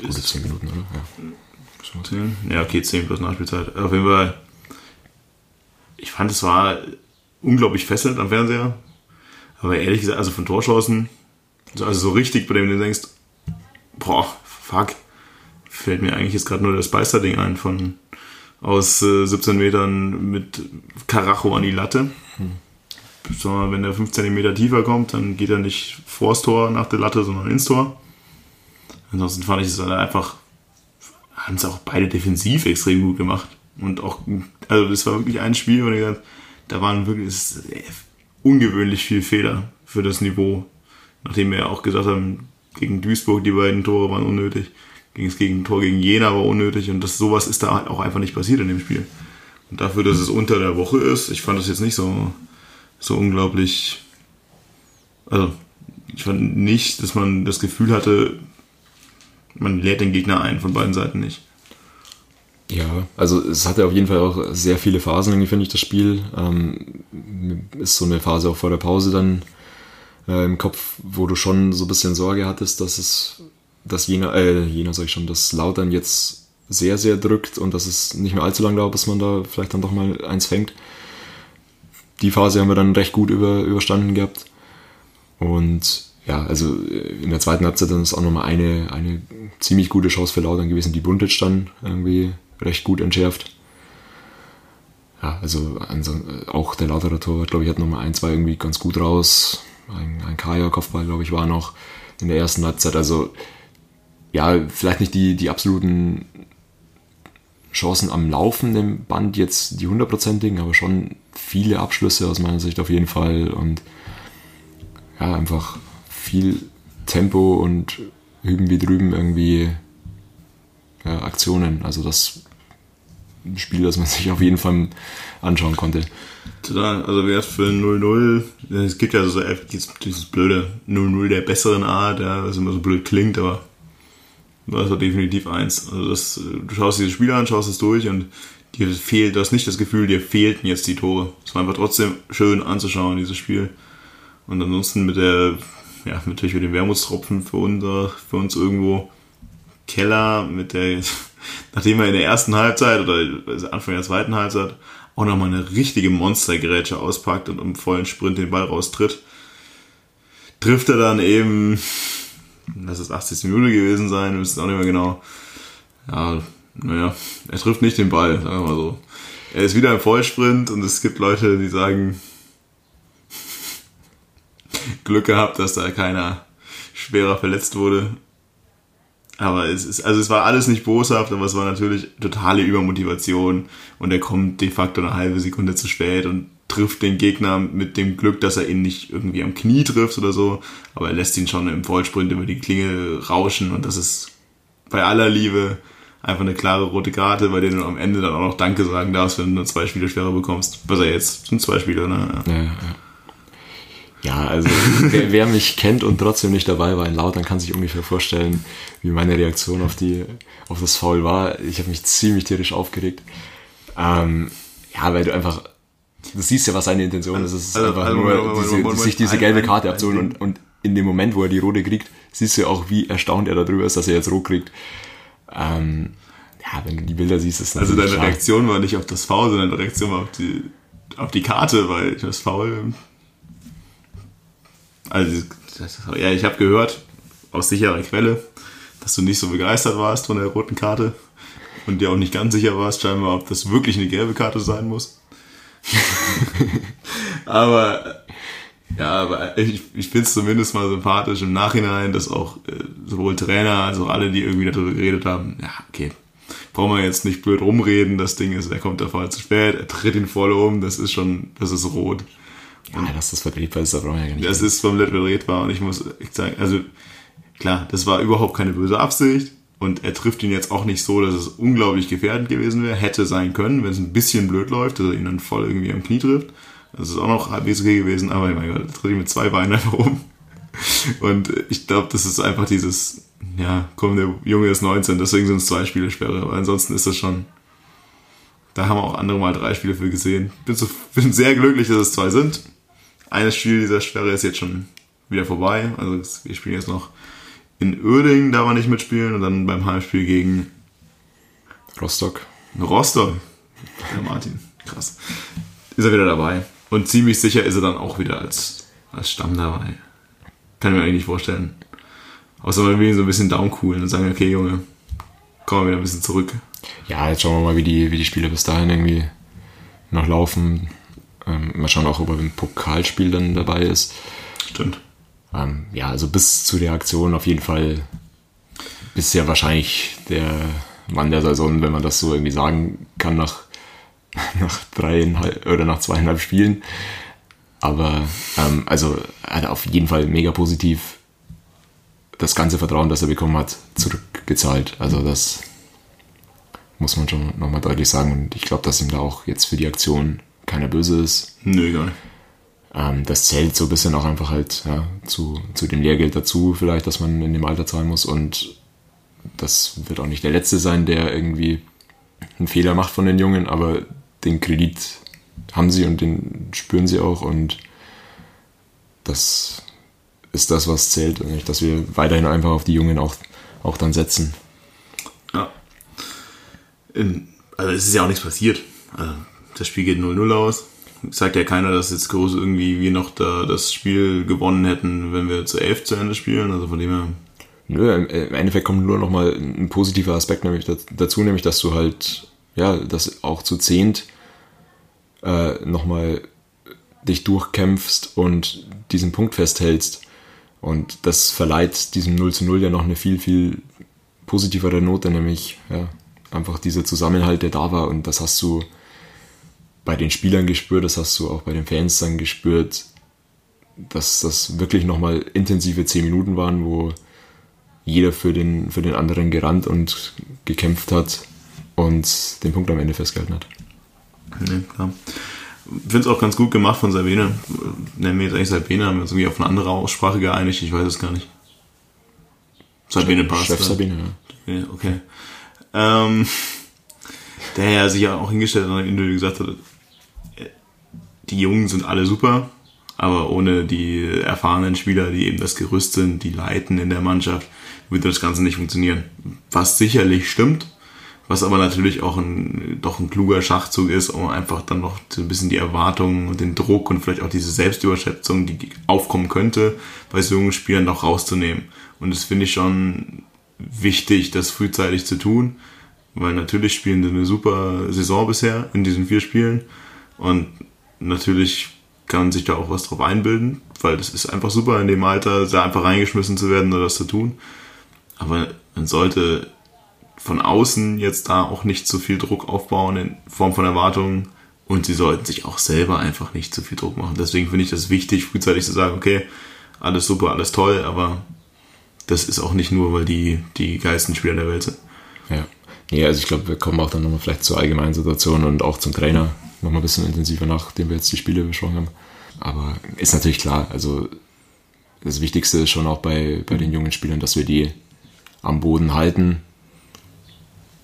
gute zehn Minuten, oder? Ja, ja okay, zehn plus Nachspielzeit. Auf jeden Fall, ich fand, es war unglaublich fesselnd am Fernseher. Aber ehrlich gesagt, also von Torschancen, also so richtig, bei dem du denkst, boah, fuck, fällt mir eigentlich jetzt gerade nur das Beister-Ding ein, von aus äh, siebzehn Metern mit Karacho an die Latte. Hm. So, wenn der fünf Zentimeter tiefer kommt, dann geht er nicht vors Tor nach der Latte, sondern ins Tor. Ansonsten fand ich es halt einfach, haben es auch beide defensiv extrem gut gemacht. Und auch, also das war wirklich ein Spiel, wo ich gesagt, da waren wirklich ungewöhnlich viele Fehler für das Niveau. Nachdem wir ja auch gesagt haben, gegen Duisburg die beiden Tore waren unnötig, gegen das Gegentor gegen Jena war unnötig und das, sowas ist da halt auch einfach nicht passiert in dem Spiel. Und dafür, dass es unter der Woche ist, ich fand das jetzt nicht so, so unglaublich, also ich fand nicht, dass man das Gefühl hatte, man lädt den Gegner ein, von beiden Seiten nicht. Ja, also es hatte auf jeden Fall auch sehr viele Phasen, irgendwie finde ich, das Spiel. Ähm, ist so eine Phase auch vor der Pause dann äh, im Kopf, wo du schon so ein bisschen Sorge hattest, dass es, dass Jena, äh, Jena sag ich schon, dass Lautern jetzt sehr, sehr drückt und dass es nicht mehr allzu lange dauert, bis man da vielleicht dann doch mal eins fängt. Die Phase haben wir dann recht gut über, überstanden gehabt. Und ja, also in der zweiten Halbzeit dann ist auch nochmal eine, eine ziemlich gute Chance für Lautern gewesen, die Buntic dann irgendwie recht gut entschärft. Ja, also auch der Lauterer Torwart, glaube ich, hat nochmal ein, zwei irgendwie ganz gut raus. Ein, ein Kaya-Kopfball, glaube ich, war noch in der ersten Halbzeit. Also ja, vielleicht nicht die, die absoluten Chancen am laufenden Band jetzt die hundertprozentigen, aber schon viele Abschlüsse aus meiner Sicht auf jeden Fall und ja, einfach viel Tempo und hüben wie drüben irgendwie ja, Aktionen, also das Spiel, das man sich auf jeden Fall anschauen konnte. Total, also wäre es für null null, es gibt ja so dieses blöde null null der besseren Art, ja, was immer so blöd klingt, aber das war definitiv eins. Also das, du schaust dieses Spiel an, schaust es durch und dir fehlt, du hast nicht das Gefühl, dir fehlten jetzt die Tore. Es war einfach trotzdem schön anzuschauen, dieses Spiel. Und ansonsten mit der, ja, natürlich mit dem Wermutstropfen für uns, für uns irgendwo Keller, mit der, nachdem er in der ersten Halbzeit oder Anfang der zweiten Halbzeit auch nochmal eine richtige Monstergrätsche auspackt und im vollen Sprint den Ball raustritt, trifft er dann eben, das ist achtzigste Minute gewesen sein, wir wissen es auch nicht mehr genau. Ja, naja, er trifft nicht den Ball, sagen wir mal so. Er ist wieder im Vollsprint und es gibt Leute, die sagen, Glück gehabt, dass da keiner schwerer verletzt wurde. Aber es ist, also es war alles nicht boshaft, aber es war natürlich totale Übermotivation und er kommt de facto eine halbe Sekunde zu spät und trifft den Gegner mit dem Glück, dass er ihn nicht irgendwie am Knie trifft oder so, aber er lässt ihn schon im Vollsprint über die Klinge rauschen und das ist bei aller Liebe einfach eine klare rote Karte, bei der du am Ende dann auch noch Danke sagen darfst, wenn du nur zwei Spiele schwerer bekommst. Was er jetzt sind zwei Spiele, ne? Ja, ja, ja. Ja, also wer, wer mich kennt und trotzdem nicht dabei war in Lautern, kann sich ungefähr vorstellen, wie meine Reaktion auf die auf das Foul war. Ich habe mich ziemlich tierisch aufgeregt. Ähm, ja, weil du einfach, du siehst ja, was seine Intention ist. Es ist also, einfach also, nur, Moment, diese, Moment, Moment, sich diese gelbe Karte abzuholen. Und, und in dem Moment, wo er die rote kriegt, siehst du ja auch, wie erstaunt er darüber ist, dass er jetzt rot kriegt. Ähm, ja, wenn du die Bilder siehst, ist das also deine stark. Reaktion war nicht auf das Foul, sondern deine Reaktion war auf die, auf die Karte, weil das Foul... Also, ja, ich habe gehört, aus sicherer Quelle, dass du nicht so begeistert warst von der roten Karte und dir auch nicht ganz sicher warst, scheinbar, ob das wirklich eine gelbe Karte sein muss. aber, ja, aber ich, ich finde es zumindest mal sympathisch im Nachhinein, dass auch äh, sowohl Trainer als auch alle, die irgendwie darüber geredet haben, ja, okay, brauchen wir jetzt nicht blöd rumreden, das Ding ist, er kommt der Fall zu spät, er tritt ihn voll um, das ist schon, das ist rot. Ja, und dass das vertretbar ist, da brauchen wir ja gar nicht. Das ist komplett vertretbar und ich muss sagen, also klar, das war überhaupt keine böse Absicht und er trifft ihn jetzt auch nicht so, dass es unglaublich gefährdend gewesen wäre, hätte sein können, wenn es ein bisschen blöd läuft, dass er ihn dann voll irgendwie am Knie trifft. Das ist auch noch halbwegs okay gewesen, aber mein Gott, er tritt ihn mit zwei Beinen einfach um. Und ich glaube, das ist einfach dieses, ja, komm, der Junge ist neunzehn, deswegen sind es zwei Spiele Sperre, aber ansonsten ist das schon... Da haben wir auch andere mal drei Spiele für gesehen. Bin, so, bin sehr glücklich, dass es zwei sind. Eines Spiel dieser Sperre ist jetzt schon wieder vorbei. Also wir spielen jetzt noch in Uerdingen, da wir nicht mitspielen. Und dann beim Heimspiel gegen Rostock. Rostock. Der Martin. Krass. Ist er wieder dabei. Und ziemlich sicher ist er dann auch wieder als, als Stamm dabei. Kann ich mir eigentlich nicht vorstellen. Außer wir will ihn so ein bisschen downcoolen und sagen, okay Junge, kommen wir wieder ein bisschen zurück. Ja, jetzt schauen wir mal, wie die, wie die Spiele bis dahin irgendwie noch laufen. Ähm, mal schauen auch, ob er im Pokalspiel dann dabei ist. Stimmt. Ähm, ja, also bis zu der Aktion auf jeden Fall bisher wahrscheinlich der Mann der Saison, wenn man das so irgendwie sagen kann, nach, nach dreieinhalb oder nach zweieinhalb Spielen. Aber ähm, also hat er auf jeden Fall mega positiv das ganze Vertrauen, das er bekommen hat, zurückgezahlt. Also das muss man schon nochmal deutlich sagen. Und ich glaube, dass ihm da auch jetzt für die Aktion keiner böse ist. Nö, egal. Ähm, das zählt so ein bisschen auch einfach halt ja, zu, zu dem Lehrgeld dazu vielleicht, dass man in dem Alter zahlen muss. Und das wird auch nicht der Letzte sein, der irgendwie einen Fehler macht von den Jungen. Aber den Kredit haben sie und den spüren sie auch. Und das ist das, was zählt. Und nicht, dass wir weiterhin einfach auf die Jungen auch, auch dann setzen. Ja. also es ist ja auch nichts passiert. Also das Spiel geht null null aus. Sagt ja keiner, dass jetzt groß irgendwie wir noch da das Spiel gewonnen hätten, wenn wir zu elf zu Ende spielen. Also von dem her. Nö, im Endeffekt kommt nur nochmal ein positiver Aspekt nämlich dazu, nämlich dass du halt, ja, dass auch zu zehnt äh, nochmal dich durchkämpfst und diesen Punkt festhältst. Und das verleiht diesem null zu null ja noch eine viel, viel positivere Note, nämlich ja, einfach dieser Zusammenhalt, der da war. Und das hast du bei den Spielern gespürt, das hast du auch bei den Fans dann gespürt, dass das wirklich nochmal intensive zehn Minuten waren, wo jeder für den, für den anderen gerannt und gekämpft hat und den Punkt am Ende festgehalten hat. Nee, klar. Ich finde es auch ganz gut gemacht von Saibene. Nennen wir jetzt eigentlich Saibene, haben wir uns irgendwie auf eine andere Aussprache geeinigt, ich weiß es gar nicht. Saibene passt. Chef Saibene, ja. Okay. Ähm, der ja sich ja auch hingestellt hat und im Interview gesagt hat, die Jungen sind alle super, aber ohne die erfahrenen Spieler, die eben das Gerüst sind, die leiten in der Mannschaft, würde das Ganze nicht funktionieren. Was sicherlich stimmt. Was aber natürlich auch ein, doch ein kluger Schachzug ist, um einfach dann noch so ein bisschen die Erwartungen und den Druck und vielleicht auch diese Selbstüberschätzung, die aufkommen könnte, bei so jungen Spielern noch rauszunehmen. Und das finde ich schon wichtig, das frühzeitig zu tun, weil natürlich spielen sie eine super Saison bisher in diesen vier Spielen und natürlich kann sich da auch was drauf einbilden, weil das ist einfach super in dem Alter, da einfach reingeschmissen zu werden oder das zu tun. Aber man sollte von außen jetzt da auch nicht zu viel Druck aufbauen in Form von Erwartungen und sie sollten sich auch selber einfach nicht zu viel Druck machen. Deswegen finde ich das wichtig, frühzeitig zu sagen, okay, alles super, alles toll, aber das ist auch nicht nur, weil die die geilsten Spieler der Welt sind. Ja, nee, also ich glaube, wir kommen auch dann nochmal vielleicht zur allgemeinen Situation und auch zum Trainer nochmal ein bisschen intensiver nach, dem wir jetzt die Spiele besprochen haben. Aber ist natürlich klar, also das Wichtigste ist schon auch bei, bei den jungen Spielern, dass wir die am Boden halten,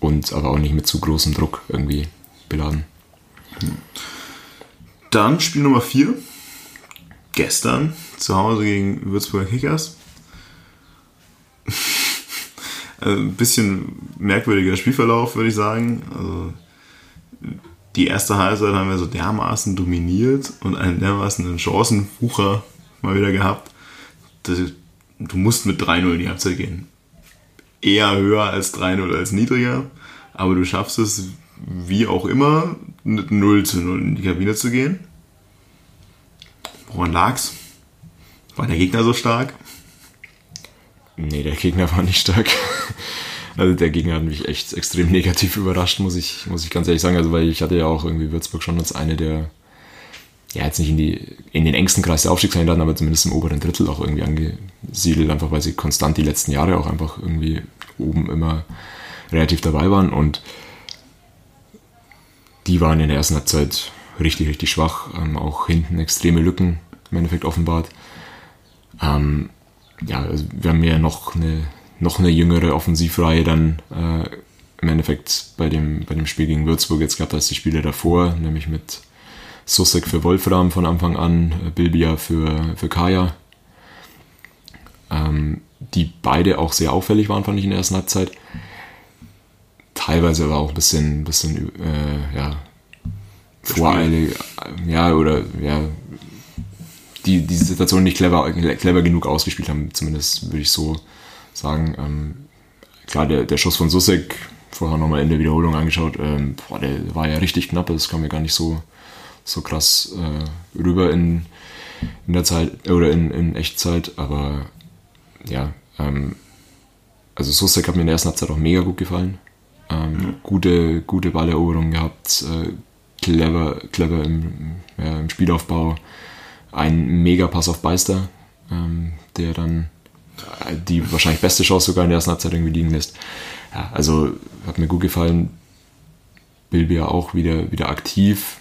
und aber auch nicht mit zu großem Druck irgendwie beladen. Dann Spiel Nummer vier. Gestern zu Hause gegen Würzburger Kickers. Also ein bisschen merkwürdiger Spielverlauf, würde ich sagen. Also die erste Halbzeit haben wir so dermaßen dominiert und einen dermaßen Chancenwucher mal wieder gehabt. Das, du musst mit drei null in die Halbzeit gehen. Eher höher als drei null als niedriger, aber du schaffst es, wie auch immer, mit null zu null in die Kabine zu gehen. Woran lag's? War der Gegner so stark? Nee, der Gegner war nicht stark. Also der Gegner hat mich echt extrem negativ überrascht, muss ich, muss ich ganz ehrlich sagen. Also weil ich hatte ja auch irgendwie Würzburg schon als eine der, ja jetzt nicht in, die, in den engsten Kreis der Aufstiegskandidaten, aber zumindest im oberen Drittel auch irgendwie angesiedelt, einfach weil sie konstant die letzten Jahre auch einfach irgendwie oben immer relativ dabei waren und die waren in der ersten Halbzeit richtig, richtig schwach, ähm, auch hinten extreme Lücken im Endeffekt offenbart. Ähm, ja, also wir haben ja noch eine, noch eine jüngere Offensivreihe dann äh, im Endeffekt bei dem, bei dem Spiel gegen Würzburg jetzt gehabt als die Spiele davor, nämlich mit Susek für Wolfram von Anfang an, Bilbia für, für Kaya, ähm, die beide auch sehr auffällig waren, fand ich in der ersten Halbzeit. Teilweise aber auch ein bisschen, bisschen äh, ja, voreilig, ja, oder ja, die, die Situation nicht clever, clever genug ausgespielt haben, zumindest würde ich so sagen. Ähm, klar, der, der Schuss von Susek, vorher nochmal in der Wiederholung angeschaut, ähm, boah, der war ja richtig knapp, das kam mir gar nicht so. so krass äh, rüber in, in der Zeit oder in, in Echtzeit, aber ja, ähm, also Susek hat mir in der ersten Halbzeit auch mega gut gefallen. Ähm, mhm. Gute, gute Balleroberungen gehabt, äh, clever, clever im, ja, im Spielaufbau, ein mega Pass auf Beister, ähm, der dann äh, die wahrscheinlich beste Chance sogar in der ersten Halbzeit irgendwie liegen lässt. Ja, also hat mir gut gefallen. Bilbia auch wieder, wieder aktiv.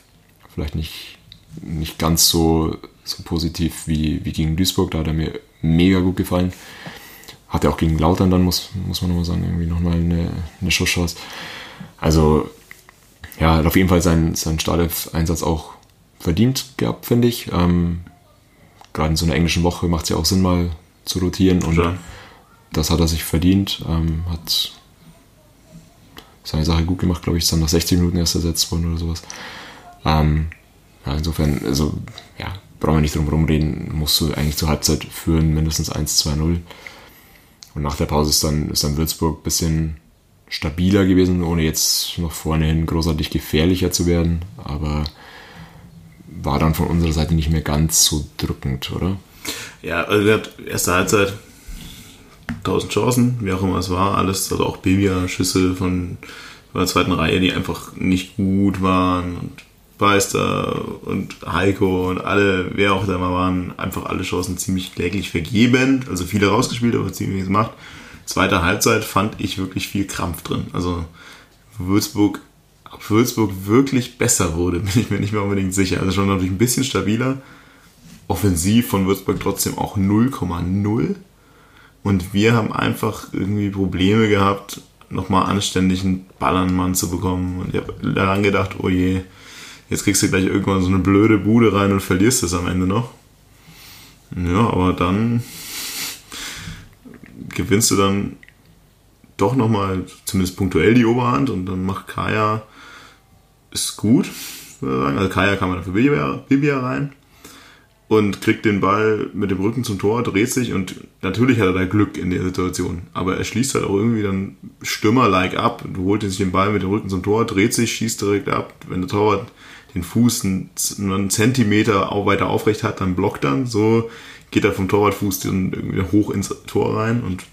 Vielleicht nicht, nicht ganz so, so positiv wie, wie gegen Duisburg, da hat er mir mega gut gefallen. Hat er auch gegen Lautern dann, muss, muss man nochmal sagen, irgendwie nochmal eine, eine Schusschance. Also, ja, hat auf jeden Fall seinen, seinen Startelf-Einsatz auch verdient gehabt, finde ich. Ähm, gerade in so einer englischen Woche macht es ja auch Sinn, mal zu rotieren und ja, das hat er sich verdient. Ähm, hat seine Sache gut gemacht, glaube ich, ist dann nach sechzig Minuten erst ersetzt worden oder sowas. Ähm, ja, insofern, also, ja, brauchen wir nicht drum rumreden, musst du eigentlich zur Halbzeit führen, mindestens eins zu zwei null. Und nach der Pause ist dann, ist dann Würzburg ein bisschen stabiler gewesen, ohne jetzt noch vorne hin großartig gefährlicher zu werden, aber war dann von unserer Seite nicht mehr ganz so drückend, oder? Ja, also wir hatten erste Halbzeit tausend Chancen, wie auch immer es war, alles, also auch Bilbia-Schüsse von, von der zweiten Reihe, die einfach nicht gut waren, und Beister und Heiko und alle, wer auch da mal waren, einfach alle Chancen ziemlich kläglich vergeben, also viele rausgespielt, aber ziemlich nichts gemacht. Zweite Halbzeit fand ich wirklich viel Krampf drin. Also Würzburg, ob Würzburg wirklich besser wurde, bin ich mir nicht mehr unbedingt sicher. Also schon natürlich ein bisschen stabiler. Offensiv von Würzburg trotzdem auch null Komma null. Und wir haben einfach irgendwie Probleme gehabt, nochmal anständig einen Ball an den Mann zu bekommen. Und ich habe daran gedacht, oh je, jetzt kriegst du gleich irgendwann so eine blöde Bude rein und verlierst es am Ende noch. Ja, aber dann gewinnst du dann doch nochmal zumindest punktuell die Oberhand, und dann macht Kaya es gut, würde ich sagen. Also Kaya kam dann für Bilbia, Bilbia rein und kriegt den Ball mit dem Rücken zum Tor, dreht sich, und natürlich hat er da Glück in der Situation, aber er schließt halt auch irgendwie dann Stürmer-like ab, du holst sich den Ball mit dem Rücken zum Tor, dreht sich, schießt direkt ab, wenn der Torwart den Fuß einen Zentimeter auch weiter aufrecht hat, dann blockt dann, so geht er vom Torwartfuß dann irgendwie hoch ins Tor rein, und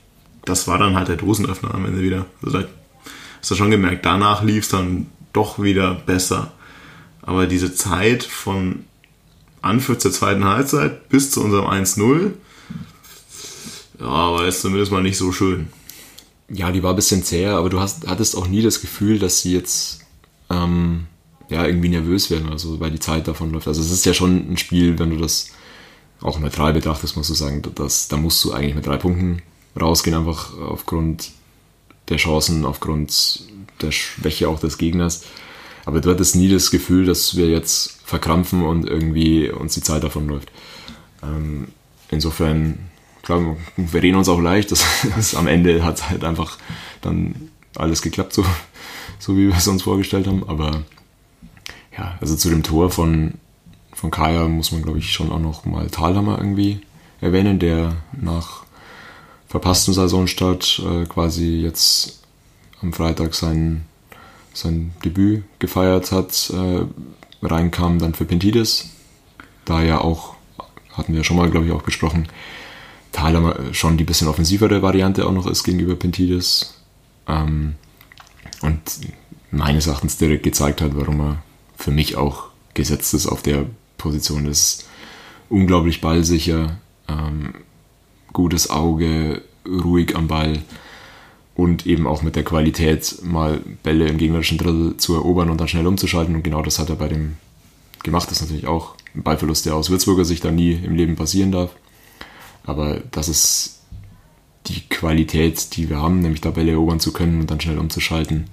das war dann halt der Dosenöffner am Ende wieder. Also da hast du schon gemerkt, danach lief es dann doch wieder besser. Aber diese Zeit von Anpfiff zur zweiten Halbzeit bis zu unserem eins null, ja, war jetzt zumindest mal nicht so schön. Ja, die war ein bisschen zäher, aber du hast, hattest auch nie das Gefühl, dass sie jetzt ähm, ja, irgendwie nervös werden, also, weil die Zeit davon läuft. Also es ist ja schon ein Spiel, wenn du das auch neutral betrachtest, musst du sagen, dass, da musst du eigentlich mit drei Punkten rausgehen, einfach aufgrund der Chancen, aufgrund der Schwäche auch des Gegners. Aber du hattest nie das Gefühl, dass wir jetzt verkrampfen und irgendwie uns die Zeit davonläuft. Ähm, insofern, klar, wir reden uns auch leicht, das, das am Ende hat es halt einfach dann alles geklappt, so, so wie wir es uns vorgestellt haben. Aber ja, also zu dem Tor von Von Kaya muss man, glaube ich, schon auch noch mal Thalhammer irgendwie erwähnen, der nach verpasstem Saisonstart äh, quasi jetzt am Freitag sein, sein Debüt gefeiert hat, äh, reinkam dann für Pentidis. Da ja auch, hatten wir schon mal, glaube ich, auch besprochen, Thalhammer schon die bisschen offensivere Variante auch noch ist gegenüber Pentidis. Ähm, und meines Erachtens direkt gezeigt hat, warum er für mich auch gesetzt ist auf der Position, ist unglaublich ballsicher, ähm, gutes Auge, ruhig am Ball und eben auch mit der Qualität, mal Bälle im gegnerischen Drittel zu erobern und dann schnell umzuschalten, und genau das hat er bei dem gemacht. Das ist natürlich auch ein Ballverlust, der aus Würzburger Sicht dann nie im Leben passieren darf, aber das ist die Qualität, die wir haben, nämlich da Bälle erobern zu können und dann schnell umzuschalten.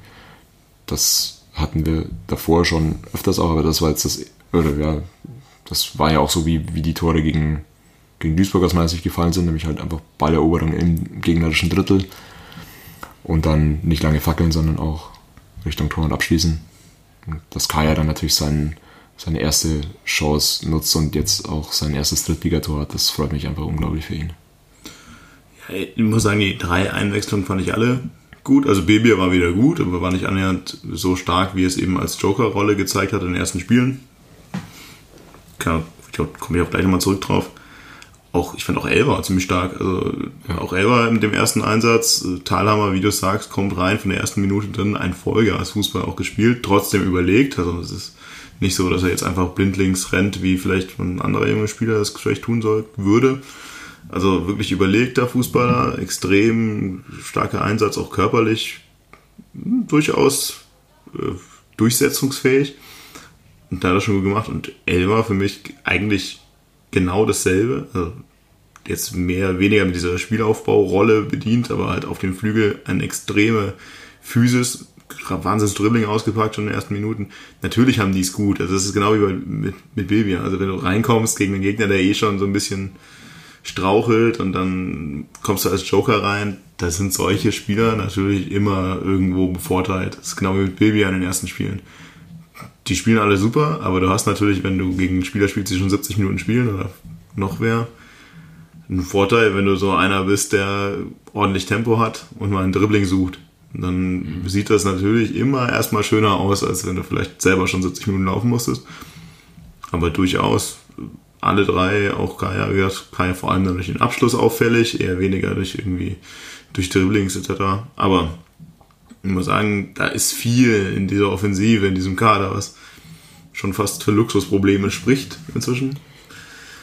Das hatten wir davor schon öfters auch, aber das war jetzt das, oder ja, das war ja auch so, wie, wie die Tore gegen, gegen Duisburg aus meiner Sicht gefallen sind, nämlich halt einfach Balleroberung im gegnerischen Drittel und dann nicht lange fackeln, sondern auch Richtung Tor und abschließen. Und dass Kaya dann natürlich sein, seine erste Chance nutzt und jetzt auch sein erstes Drittligator hat, das freut mich einfach unglaublich für ihn. Ja, ich muss sagen, die drei Einwechslungen fand ich alle gut, also Bilbia war wieder gut, aber war nicht annähernd so stark, wie es eben als Joker-Rolle gezeigt hat in den ersten Spielen. Klar, ich glaube, komme ich auch gleich nochmal zurück drauf. Auch, ich fand auch Elba ziemlich stark, also ja. Auch Elba mit dem ersten Einsatz, Thalhammer, wie du sagst, kommt rein, von der ersten Minute dann ein Folger als Fußball auch gespielt, trotzdem überlegt, also es ist nicht so, dass er jetzt einfach blindlings rennt, wie vielleicht ein anderer junger Spieler das vielleicht tun soll, würde. Also wirklich überlegter Fußballer, extrem starker Einsatz, auch körperlich durchaus äh, durchsetzungsfähig. Und da hat er schon gut gemacht. Und Elmar für mich eigentlich genau dasselbe. Also jetzt mehr weniger mit dieser Spielaufbaurolle bedient, aber halt auf dem Flügel eine extreme Physis, wahnsinns Dribbling ausgepackt schon in den ersten Minuten. Natürlich haben die es gut. Also das ist genau wie bei, mit, mit Bilbia. Also wenn du reinkommst gegen einen Gegner, der eh schon so ein bisschen strauchelt und dann kommst du als Joker rein. Da sind solche Spieler natürlich immer irgendwo bevorteilt. Das ist genau wie mit Bilbia in den ersten Spielen. Die spielen alle super, aber du hast natürlich, wenn du gegen Spieler spielst, die schon siebzig Minuten spielen oder noch mehr, einen Vorteil, wenn du so einer bist, der ordentlich Tempo hat und mal ein Dribbling sucht. Dann mhm. sieht das natürlich immer erstmal schöner aus, als wenn du vielleicht selber schon siebzig Minuten laufen musstest. Aber durchaus alle drei, auch Kaya, wie gesagt, Kaya vor allem dann durch den Abschluss auffällig, eher weniger durch irgendwie durch Dribblings et cetera. Aber ich muss sagen, da ist viel in dieser Offensive, in diesem Kader, was schon fast für Luxusprobleme spricht inzwischen.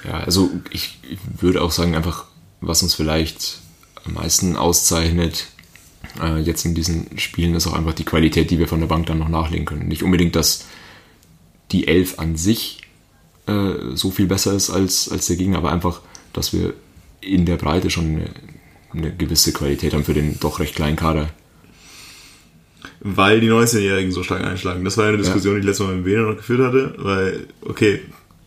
Ja, also ich würde auch sagen, einfach, was uns vielleicht am meisten auszeichnet, äh, jetzt in diesen Spielen, ist auch einfach die Qualität, die wir von der Bank dann noch nachlegen können. Nicht unbedingt, dass die Elf an sich äh, so viel besser ist als, als der Gegner, aber einfach, dass wir in der Breite schon eine, eine gewisse Qualität haben für den doch recht kleinen Kader. Weil die neunzehnjährigen so stark einschlagen. Das war eine Diskussion, ja. die ich letztes Mal mit Bene noch geführt hatte, weil, okay,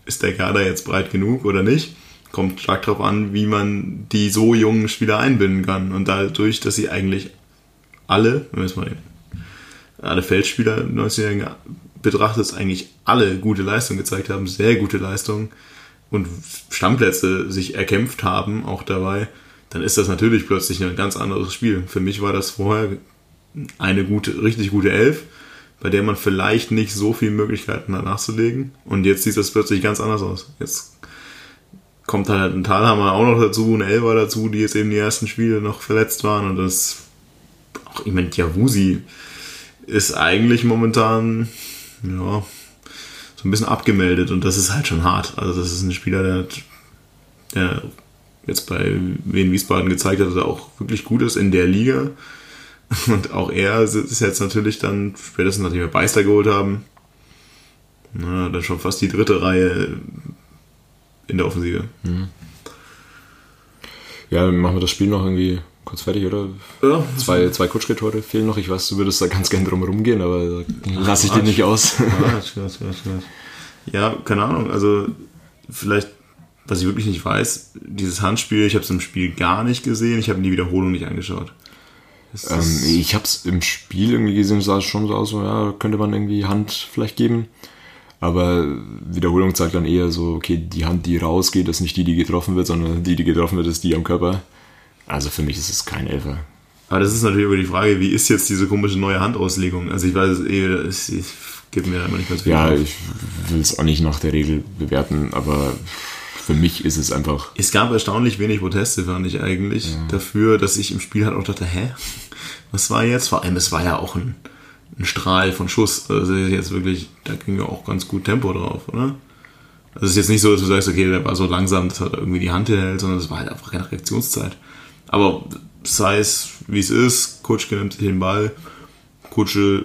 ist der Kader jetzt breit genug oder nicht? Kommt stark darauf an, wie man die so jungen Spieler einbinden kann. Und dadurch, dass sie eigentlich alle, wenn man jetzt mal alle Feldspieler neunzehnjährigen betrachtet, eigentlich alle gute Leistung gezeigt haben, sehr gute Leistung und Stammplätze sich erkämpft haben, auch dabei, dann ist das natürlich plötzlich ein ganz anderes Spiel. Für mich war das vorher eine gute, richtig gute Elf, bei der man vielleicht nicht so viele Möglichkeiten hat nachzulegen. Und jetzt sieht das plötzlich ganz anders aus. Jetzt kommt halt ein Thalhammer auch noch dazu, ein Elba dazu, die jetzt eben die ersten Spiele noch verletzt waren. Und das, auch ich meine, Javusi ist eigentlich momentan ja so ein bisschen abgemeldet. Und das ist halt schon hart. Also das ist ein Spieler, der, hat, der jetzt bei Wien Wiesbaden gezeigt hat, dass er auch wirklich gut ist in der Liga. Und auch er ist jetzt natürlich dann, spätestens nachdem wir Beister geholt haben, na, dann schon fast die dritte Reihe in der Offensive. Ja, dann machen wir das Spiel noch irgendwie kurz fertig, oder? Ja. Zwei, zwei Kutschke-Tore fehlen noch. Ich weiß, du würdest da ganz gern drum rumgehen, aber lasse ich den nicht aus. Ja, keine Ahnung. Also vielleicht, was ich wirklich nicht weiß, dieses Handspiel, ich habe es im Spiel gar nicht gesehen. Ich habe die Wiederholung nicht angeschaut. Ähm, ich habe es im Spiel irgendwie gesehen, sah es schon so aus, so, ja, könnte man irgendwie Hand vielleicht geben, aber Wiederholung zeigt dann eher so, okay, die Hand, die rausgeht, ist nicht die, die getroffen wird, sondern die, die getroffen wird, ist die am Körper. Also für mich ist es kein Elfer. Aber das ist natürlich über die Frage, wie ist jetzt diese komische neue Handauslegung? Also ich weiß es eh, es gibt mir da immer nicht ganz viel. Ja, auf. Ich will es auch nicht nach der Regel bewerten, aber für mich ist es einfach... Es gab erstaunlich wenig Proteste, fand ich eigentlich, ja. dafür, dass ich im Spiel halt auch dachte, hä? Was war jetzt? Vor allem, es war ja auch ein, ein Strahl von Schuss. Also jetzt wirklich, da ging ja auch ganz gut Tempo drauf, oder? Also es ist jetzt nicht so, dass du sagst, okay, der war so langsam, dass er irgendwie die Hand hält, sondern es war halt einfach keine Reaktionszeit. Aber sei es, wie es ist, Kutschke nimmt sich den Ball, Kutschke...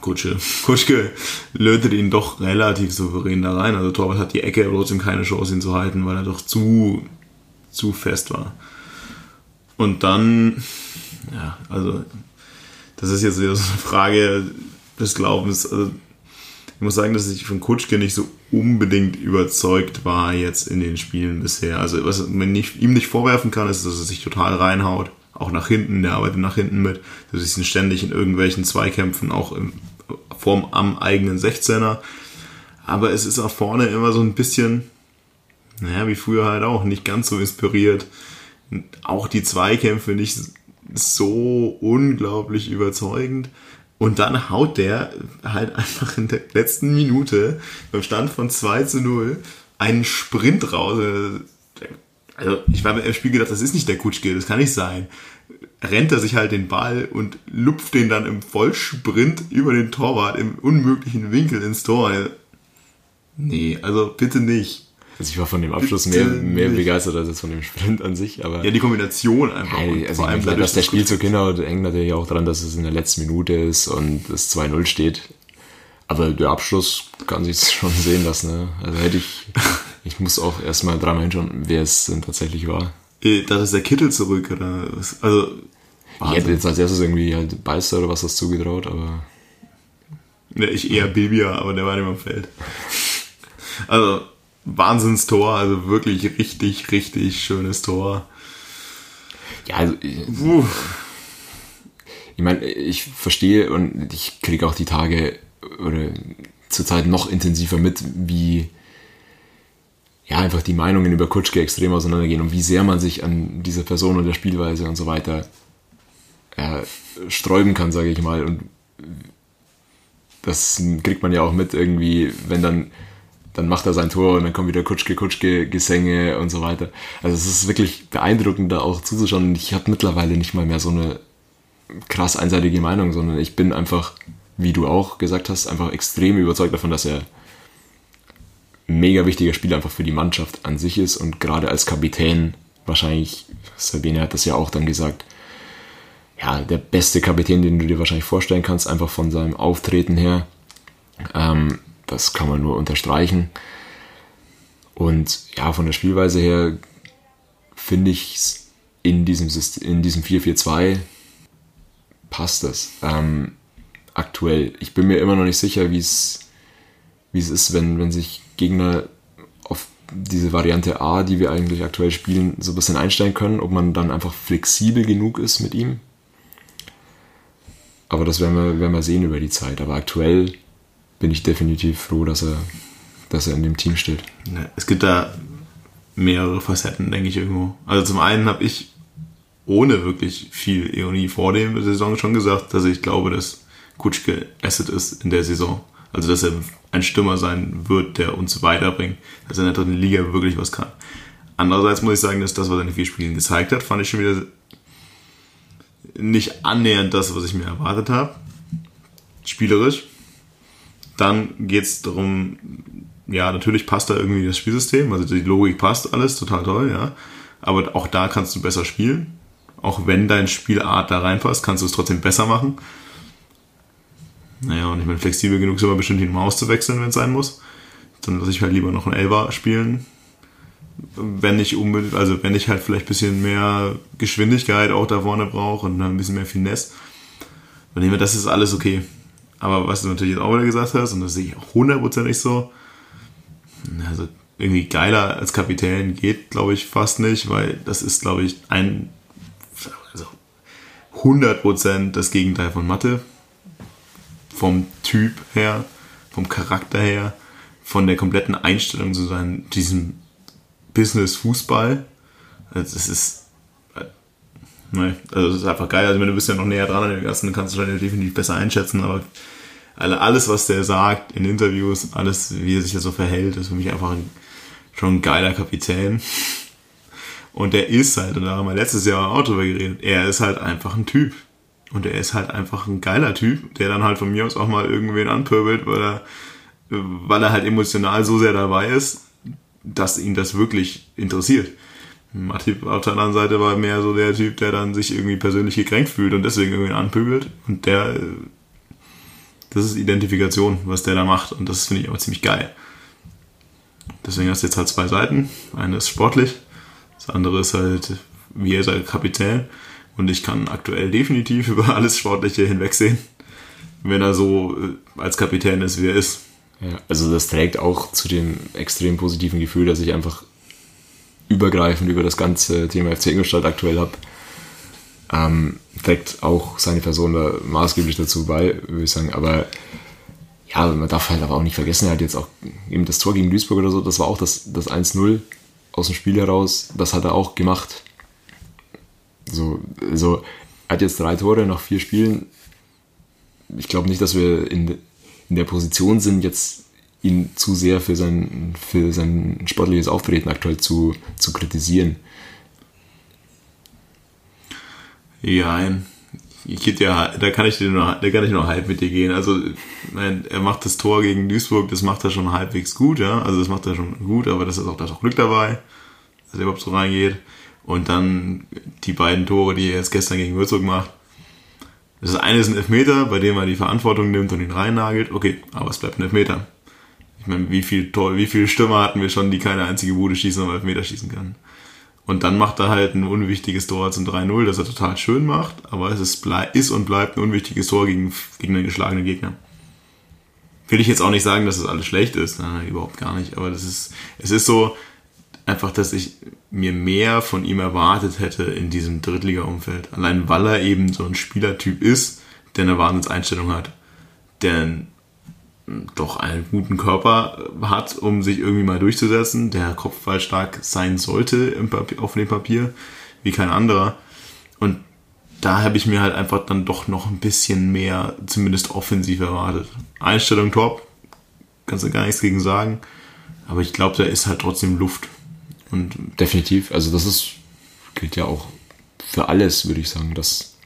Kutschke. Kutschke lötet ihn doch relativ souverän da rein. Also Torwart hat die Ecke, aber trotzdem keine Chance, ihn zu halten, weil er doch zu, zu fest war. Und dann, ja, also das ist jetzt wieder so eine Frage des Glaubens. Also, ich muss sagen, dass ich von Kutschke nicht so unbedingt überzeugt war jetzt in den Spielen bisher. Also was man nicht, ihm nicht vorwerfen kann, ist, dass er sich total reinhaut. Auch nach hinten, der arbeitet nach hinten mit. Sie sind ständig in irgendwelchen Zweikämpfen, auch im, vorm, am eigenen sechzehner. Aber es ist auch vorne immer so ein bisschen, naja, wie früher halt auch, nicht ganz so inspiriert. Auch die Zweikämpfe nicht so unglaublich überzeugend. Und dann haut der halt einfach in der letzten Minute beim Stand von zwei zu null einen Sprint raus. Also ich habe im Spiel gedacht, das ist nicht der Kutschke, das kann nicht sein. Rennt er sich halt den Ball und lupft den dann im Vollsprint über den Torwart im unmöglichen Winkel ins Tor. Nee, also bitte nicht. Also ich war von dem Abschluss bitte mehr, mehr begeistert als jetzt von dem Sprint an sich. Aber ja, die Kombination einfach. Ja, also vor allem dadurch, dass der Spielzug hinhaut, hängt natürlich auch daran, dass es in der letzten Minute ist und es zwei null steht. Aber der Abschluss kann sich schon sehen lassen. Ne? Also hätte ich, ich muss auch erstmal dreimal hinschauen, wer es denn tatsächlich war. Da ist der Kittel zurück, oder? Also, ich hätte jetzt als erstes irgendwie halt Beister oder was das zugetraut, aber. Ja, ich eher Bilbia, aber der war nicht mehr im Feld. Also, Wahnsinnstor, also wirklich richtig, richtig schönes Tor. Ja, also Puh. ich meine, ich verstehe und ich kriege auch die Tage oder zurzeit noch intensiver mit, wie ja einfach die Meinungen über Kutschke extrem auseinandergehen und wie sehr man sich an dieser Person und der Spielweise und so weiter ja, sträuben kann, sage ich mal. Und das kriegt man ja auch mit irgendwie, wenn dann dann macht er sein Tor und dann kommen wieder Kutschke, Kutschke, Gesänge und so weiter. Also es ist wirklich beeindruckend, da auch zuzuschauen. Ich habe mittlerweile nicht mal mehr so eine krass einseitige Meinung, sondern ich bin einfach, wie du auch gesagt hast, einfach extrem überzeugt davon, dass er ein mega wichtiger Spieler einfach für die Mannschaft an sich ist und gerade als Kapitän wahrscheinlich, Saibene hat das ja auch dann gesagt, ja, der beste Kapitän, den du dir wahrscheinlich vorstellen kannst, einfach von seinem Auftreten her. Ähm, Das kann man nur unterstreichen. Und ja, von der Spielweise her finde ich es in diesem, in diesem vier vier zwei passt das. Ähm, aktuell. Ich bin mir immer noch nicht sicher, wie es ist, wenn, wenn sich Gegner auf diese Variante A, die wir eigentlich aktuell spielen, so ein bisschen einstellen können, ob man dann einfach flexibel genug ist mit ihm. Aber das werden wir, werden wir sehen über die Zeit. Aber aktuell bin ich definitiv froh, dass er, dass er in dem Team steht. Es gibt da mehrere Facetten, denke ich, irgendwo. Also zum einen habe ich ohne wirklich viel Ironie vor der Saison schon gesagt, dass ich glaube, dass Kutschke Asset ist in der Saison. Also dass er ein Stürmer sein wird, der uns weiterbringt, dass er in der dritten Liga wirklich was kann. Andererseits muss ich sagen, dass das, was er in den vier Spielen gezeigt hat, fand ich schon wieder nicht annähernd das, was ich mir erwartet habe. Spielerisch. Dann geht es darum, ja, natürlich passt da irgendwie das Spielsystem, also die Logik passt alles, total toll, ja. Aber auch da kannst du besser spielen. Auch wenn deine Spielart da reinpasst, kannst du es trotzdem besser machen. Naja, und ich meine, flexibel genug sind wir bestimmt, ihn mal auszuwechseln, wenn es sein muss. Dann lasse ich halt lieber noch einen Elba spielen. Wenn ich unbedingt, also wenn ich halt vielleicht ein bisschen mehr Geschwindigkeit auch da vorne brauche und ein bisschen mehr Finesse, dann nehmen wir, das ist alles okay. Aber was du natürlich jetzt auch wieder gesagt hast, und das sehe ich auch hundertprozentig so, also irgendwie geiler als Kapitän geht, glaube ich, fast nicht, weil das ist, glaube ich, ein, also hundert Prozent das Gegenteil von Mathe. Vom Typ her, vom Charakter her, von der kompletten Einstellung zu seinem, diesem Business-Fußball. Also das ist, Nein, also das ist einfach geil. Also wenn du bist ja noch näher dran an dem Ganzen, dann kannst du schon definitiv besser einschätzen, aber alles, was der sagt in Interviews, alles, wie er sich da so verhält, ist für mich einfach ein, schon ein geiler Kapitän. Und der ist halt, und da haben wir letztes Jahr auch drüber geredet, er ist halt einfach ein Typ. Und er ist halt einfach ein geiler Typ, der dann halt von mir aus auch mal irgendwen anpöbelt, weil er, weil er halt emotional so sehr dabei ist, dass ihn das wirklich interessiert. Martin auf der anderen Seite war mehr so der Typ, der dann sich irgendwie persönlich gekränkt fühlt und deswegen irgendwie anpöbelt. Und der, das ist Identifikation, was der da macht. Und das finde ich aber ziemlich geil. Deswegen hast du jetzt halt zwei Seiten. Eine ist sportlich, das andere ist halt, wie er ist halt Kapitän. Und ich kann aktuell definitiv über alles Sportliche hinwegsehen, wenn er so als Kapitän ist, wie er ist. Ja, also das trägt auch zu dem extrem positiven Gefühl, dass ich einfach übergreifend über das ganze Thema F C Ingolstadt aktuell habe, ähm, trägt auch seine Person da maßgeblich dazu bei, würde ich sagen. Aber ja, man darf halt aber auch nicht vergessen, er hat jetzt auch eben das Tor gegen Duisburg oder so, das war auch das, das eins null aus dem Spiel heraus, das hat er auch gemacht. So, also er hat jetzt drei Tore nach vier Spielen. Ich glaube nicht, dass wir in, in der Position sind, jetzt ihn zu sehr für sein, für sein sportliches Auftreten aktuell zu, zu kritisieren. Ja, ich gebe dir, da kann ich dir nur, da kann ich nur halb mit dir gehen. Also, nein, er macht das Tor gegen Duisburg, das macht er schon halbwegs gut, ja. Also das macht er schon gut, aber das ist auch, da ist auch Glück dabei, dass er überhaupt so reingeht. Und dann die beiden Tore, die er jetzt gestern gegen Würzburg macht. Das eine ist ein Elfmeter, bei dem er die Verantwortung nimmt und ihn reinnagelt. Okay, aber es bleibt ein Elfmeter. Ich meine, wie viel toll, wie viele Stürmer hatten wir schon, die keine einzige Bude schießen und Elfmeter schießen können. Und dann macht er halt ein unwichtiges Tor zum drei null, das er total schön macht, aber es ist, ist und bleibt ein unwichtiges Tor gegen, gegen einen geschlagenen Gegner. will ich jetzt auch nicht sagen, dass es das alles schlecht ist, nein, nein, überhaupt gar nicht, aber das ist, es ist so einfach, dass ich mir mehr von ihm erwartet hätte in diesem Drittliga-Umfeld, allein weil er eben so ein Spielertyp ist, der eine Wahnsinnseinstellung hat, der doch einen guten Körper hat, um sich irgendwie mal durchzusetzen, der kopfballstark sein sollte im Papier, auf dem Papier, wie kein anderer, und da habe ich mir halt einfach dann doch noch ein bisschen mehr, zumindest offensiv, erwartet. Einstellung top, kannst du gar nichts gegen sagen, aber ich glaube, da ist halt trotzdem Luft. Und definitiv, also das ist, gilt ja auch für alles, würde ich sagen, dass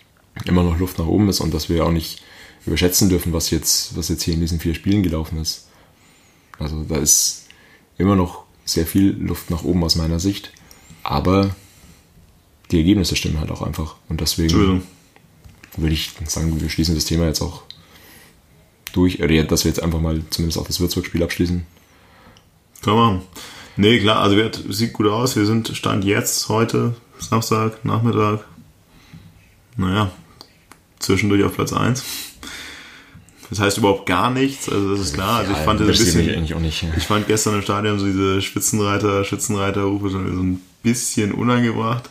immer noch Luft nach oben ist und dass wir auch nicht überschätzen dürfen, was jetzt, was jetzt hier in diesen vier Spielen gelaufen ist. Also da ist immer noch sehr viel Luft nach oben aus meiner Sicht, aber die Ergebnisse stimmen halt auch einfach. Und deswegen würde ich sagen, wir schließen das Thema jetzt auch durch. Oder dass wir jetzt einfach mal zumindest auch das Würzburg-Spiel abschließen. Kann man. Nee, klar, also es sieht gut aus. Wir sind Stand jetzt, heute, Samstag, Nachmittag. Naja, zwischendurch auf Platz eins. Das heißt überhaupt gar nichts, also das ist klar. Also ich ja, fand das ein bisschen, ich, eigentlich auch nicht, ja. ich fand gestern im Stadion so diese Spitzenreiter, Spitzenreiterrufe so ein bisschen unangebracht.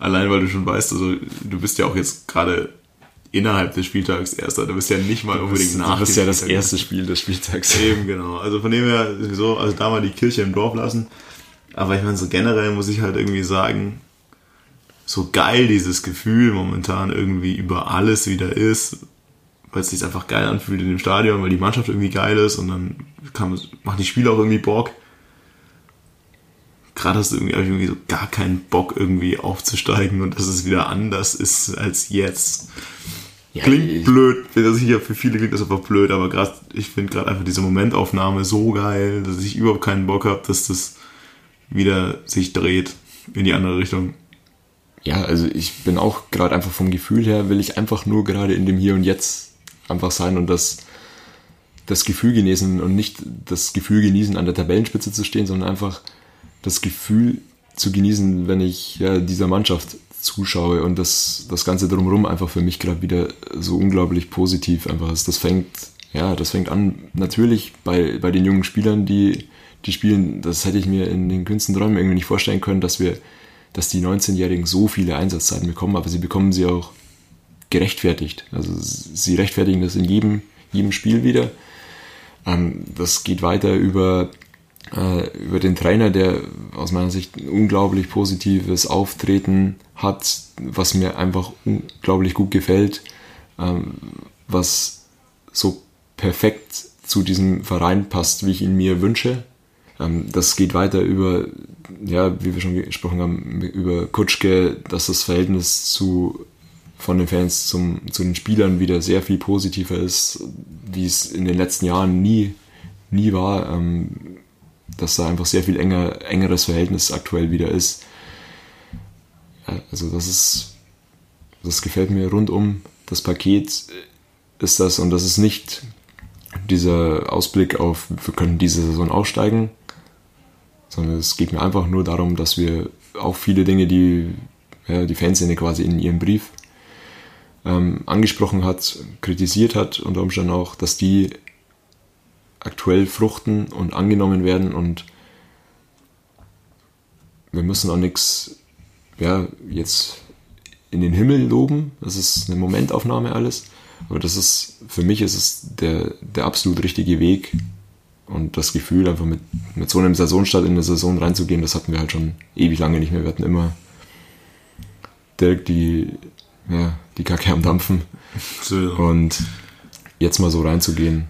Allein, weil du schon weißt, also du bist ja auch jetzt gerade innerhalb des Spieltags Erster. Du bist ja nicht mal unbedingt nach. Du bist ja das erste Spiel des Spieltags. Eben, genau. Also von dem her sowieso, also da mal die Kirche im Dorf lassen. Aber ich meine, so generell muss ich halt irgendwie sagen, so geil dieses Gefühl momentan irgendwie über alles wieder ist, weil es sich einfach geil anfühlt in dem Stadion, weil die Mannschaft irgendwie geil ist und dann kann, macht die Spiele auch irgendwie Bock. Gerade hast du irgendwie, irgendwie so gar keinen Bock, irgendwie aufzusteigen und dass es wieder anders ist als jetzt. Ja, klingt ich, blöd, das hier für viele klingt das einfach blöd, aber gerade ich finde gerade einfach diese Momentaufnahme so geil, dass ich überhaupt keinen Bock habe, dass das wieder sich dreht in die andere Richtung. Ja, also ich bin auch gerade einfach vom Gefühl her, will ich einfach nur gerade in dem Hier und Jetzt einfach sein und das, das Gefühl genießen und nicht das Gefühl genießen, an der Tabellenspitze zu stehen, sondern einfach das Gefühl zu genießen, wenn ich ja, dieser Mannschaft zuschaue und das, das Ganze drumherum einfach für mich gerade wieder so unglaublich positiv einfach ist. Das fängt, ja, das fängt an natürlich bei, bei den jungen Spielern, die, die spielen, das hätte ich mir in den kühnsten Träumen irgendwie nicht vorstellen können, dass wir, dass die neunzehnjährigen so viele Einsatzzeiten bekommen, aber sie bekommen sie auch gerechtfertigt. Also sie rechtfertigen das in jedem, jedem Spiel wieder. Das geht weiter über über den Trainer, der aus meiner Sicht ein unglaublich positives Auftreten hat, was mir einfach unglaublich gut gefällt, was so perfekt zu diesem Verein passt, wie ich ihn mir wünsche. Das geht weiter über, ja, wie wir schon gesprochen haben, über Kutschke, dass das Verhältnis zu, von den Fans zum, zu den Spielern wieder sehr viel positiver ist, wie es in den letzten Jahren nie, nie war. Dass da einfach sehr viel enger, engeres Verhältnis aktuell wieder ist. Also das ist, das gefällt mir rundum. Das Paket ist das und das ist nicht dieser Ausblick auf, wir können diese Saison aufsteigen, sondern es geht mir einfach nur darum, dass wir auch viele Dinge, die ja, die Fanszene quasi in ihrem Brief ähm, angesprochen hat, kritisiert hat, unter Umständen auch, dass die aktuell fruchten und angenommen werden und wir müssen auch nichts ja, jetzt in den Himmel loben. Das ist eine Momentaufnahme alles, aber das ist, für mich ist es der, der absolut richtige Weg und das Gefühl einfach mit, mit so einem Saisonstart in eine Saison reinzugehen, das hatten wir halt schon ewig lange nicht mehr. Wir hatten immer direkt die, ja, die Kacke am Dampfen und jetzt mal so reinzugehen,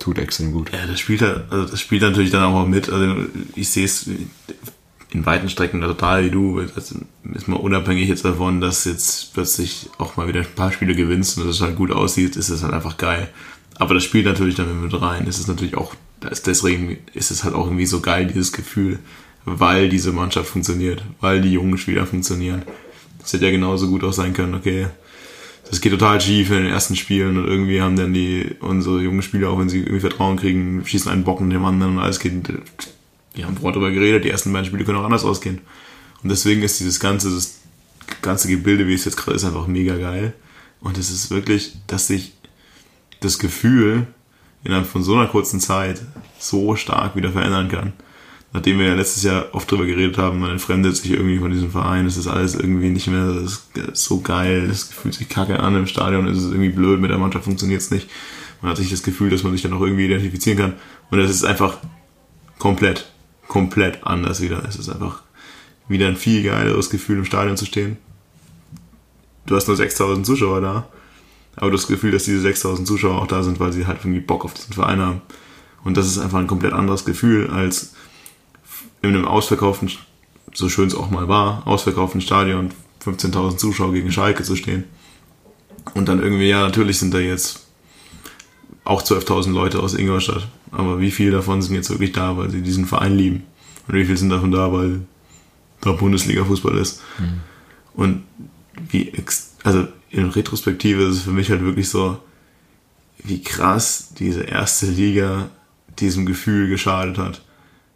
tut extrem gut. Ja, das spielt, also das spielt natürlich dann auch mit. Also ich sehe es in weiten Strecken total wie du. Das ist mal unabhängig jetzt davon, dass jetzt plötzlich auch mal wieder ein paar Spiele gewinnst und das halt gut aussieht, ist das halt einfach geil. Aber das spielt natürlich damit mit rein. Es ist natürlich auch, deswegen ist es halt auch irgendwie so geil, dieses Gefühl, weil diese Mannschaft funktioniert, weil die jungen Spieler funktionieren. Das hätte ja genauso gut auch sein können, okay, das geht total schief in den ersten Spielen und irgendwie haben dann die unsere jungen Spieler, auch wenn sie irgendwie Vertrauen kriegen, schießen einen Bock in den anderen und alles geht. Wir haben vorher darüber geredet, die ersten beiden Spiele können auch anders ausgehen. Und deswegen ist dieses ganze, das ganze Gebilde, wie es jetzt gerade ist, einfach mega geil. Und es ist wirklich, dass ich das Gefühl, innerhalb von so einer kurzen Zeit so stark wieder verändern kann. Nachdem wir ja letztes Jahr oft drüber geredet haben, man entfremdet sich irgendwie von diesem Verein, es ist alles irgendwie nicht mehr so geil, es fühlt sich kacke an im Stadion, es ist irgendwie blöd, mit der Mannschaft funktioniert es nicht. Man hat sich das Gefühl, dass man sich dann auch irgendwie identifizieren kann. Und das ist einfach komplett, komplett anders wieder. Es ist einfach wieder ein viel geileres Gefühl, im Stadion zu stehen. Du hast nur sechstausend Zuschauer da, aber du hast das Gefühl, dass diese sechstausend Zuschauer auch da sind, weil sie halt irgendwie Bock auf diesen Verein haben. Und das ist einfach ein komplett anderes Gefühl als in einem ausverkauften, so schön es auch mal war, ausverkauften Stadion, fünfzehntausend Zuschauer gegen Schalke zu stehen. Und dann irgendwie, ja, natürlich sind da jetzt auch zwölftausend Leute aus Ingolstadt. Aber wie viel davon sind jetzt wirklich da, weil sie diesen Verein lieben? Und wie viel sind davon da, weil da Bundesliga-Fußball ist? Mhm. Und wie, also in Retrospektive ist es für mich halt wirklich so, wie krass diese erste Liga diesem Gefühl geschadet hat.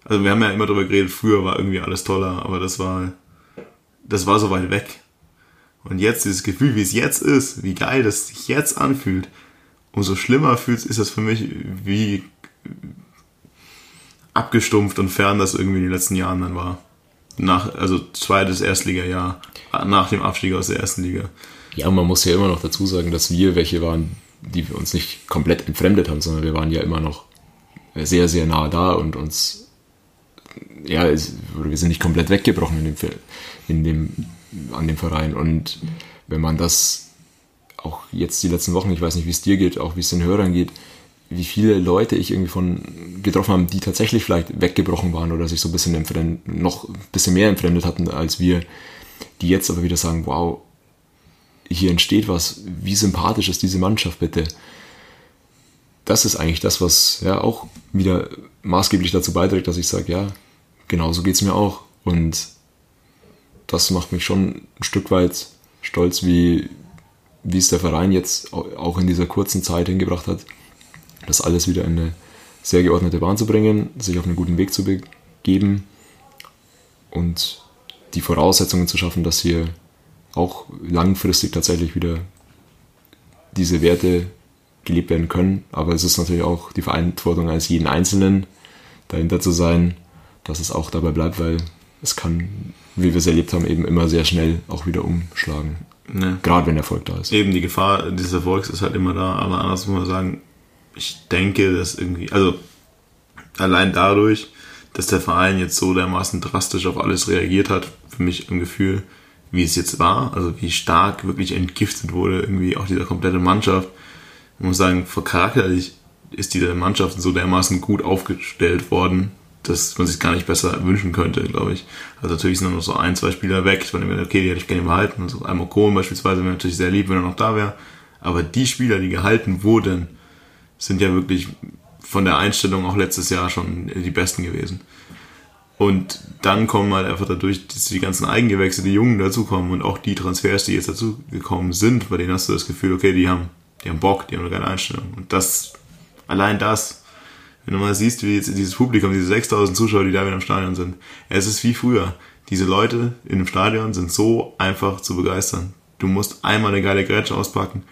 Also wir haben ja immer drüber geredet, früher war irgendwie alles toller, aber das war, das war so weit weg. Und jetzt dieses Gefühl, wie es jetzt ist, wie geil das sich jetzt anfühlt, umso schlimmer fühlt, ist das für mich, wie abgestumpft und fern das irgendwie in den letzten Jahren dann war. Nach, also zweites Erstliga-Jahr, nach dem Abstieg aus der ersten Liga. Ja, und man muss ja immer noch dazu sagen, dass wir welche waren, die wir uns nicht komplett entfremdet haben, sondern wir waren ja immer noch sehr, sehr nah da und uns, ja, es, wir sind nicht komplett weggebrochen in dem, in dem, an dem Verein. Und wenn man das auch jetzt die letzten Wochen, ich weiß nicht, wie es dir geht, auch wie es den Hörern geht, wie viele Leute ich irgendwie von getroffen habe, die tatsächlich vielleicht weggebrochen waren oder sich so ein bisschen entfremd, noch ein bisschen mehr entfremdet hatten als wir, die jetzt aber wieder sagen, wow, hier entsteht was, wie sympathisch ist diese Mannschaft bitte. Das ist eigentlich das, was ja auch wieder maßgeblich dazu beiträgt, dass ich sage, ja, genau so geht es mir auch. Und das macht mich schon ein Stück weit stolz, wie, wie es der Verein jetzt auch in dieser kurzen Zeit hingebracht hat, das alles wieder in eine sehr geordnete Bahn zu bringen, sich auf einen guten Weg zu begeben und die Voraussetzungen zu schaffen, dass hier auch langfristig tatsächlich wieder diese Werte gelebt werden können. Aber es ist natürlich auch die Verantwortung als jeden Einzelnen, dahinter zu sein, dass es auch dabei bleibt, weil es kann, wie wir es erlebt haben, eben immer sehr schnell auch wieder umschlagen. Ja. Gerade wenn Erfolg da ist. Eben die Gefahr dieses Erfolgs ist halt immer da, aber anders muss man sagen, ich denke, dass irgendwie, also allein dadurch, dass der Verein jetzt so dermaßen drastisch auf alles reagiert hat, für mich im Gefühl, wie es jetzt war, also wie stark wirklich entgiftet wurde, irgendwie auch dieser komplette Mannschaft. Ich muss sagen, charakterlich ist diese Mannschaft so dermaßen gut aufgestellt worden, dass man sich gar nicht besser wünschen könnte, glaube ich. Also natürlich sind noch so ein, zwei Spieler weg, von denen wir okay, die hätte ich gerne behalten. Also Almokon beispielsweise wäre natürlich sehr lieb, wenn er noch da wäre. Aber die Spieler, die gehalten wurden, sind ja wirklich von der Einstellung auch letztes Jahr schon die Besten gewesen. Und dann kommen halt einfach dadurch, dass die ganzen Eigengewächse, die Jungen dazukommen und auch die Transfers, die jetzt dazugekommen sind, bei denen hast du das Gefühl, okay, die haben Die haben Bock, die haben eine geile Einstellung. Und das, allein das, wenn du mal siehst, wie jetzt dieses Publikum, diese sechstausend Zuschauer, die da wieder im Stadion sind, es ist wie früher. Diese Leute in dem Stadion sind so einfach zu begeistern. Du musst einmal eine geile Grätsche auspacken.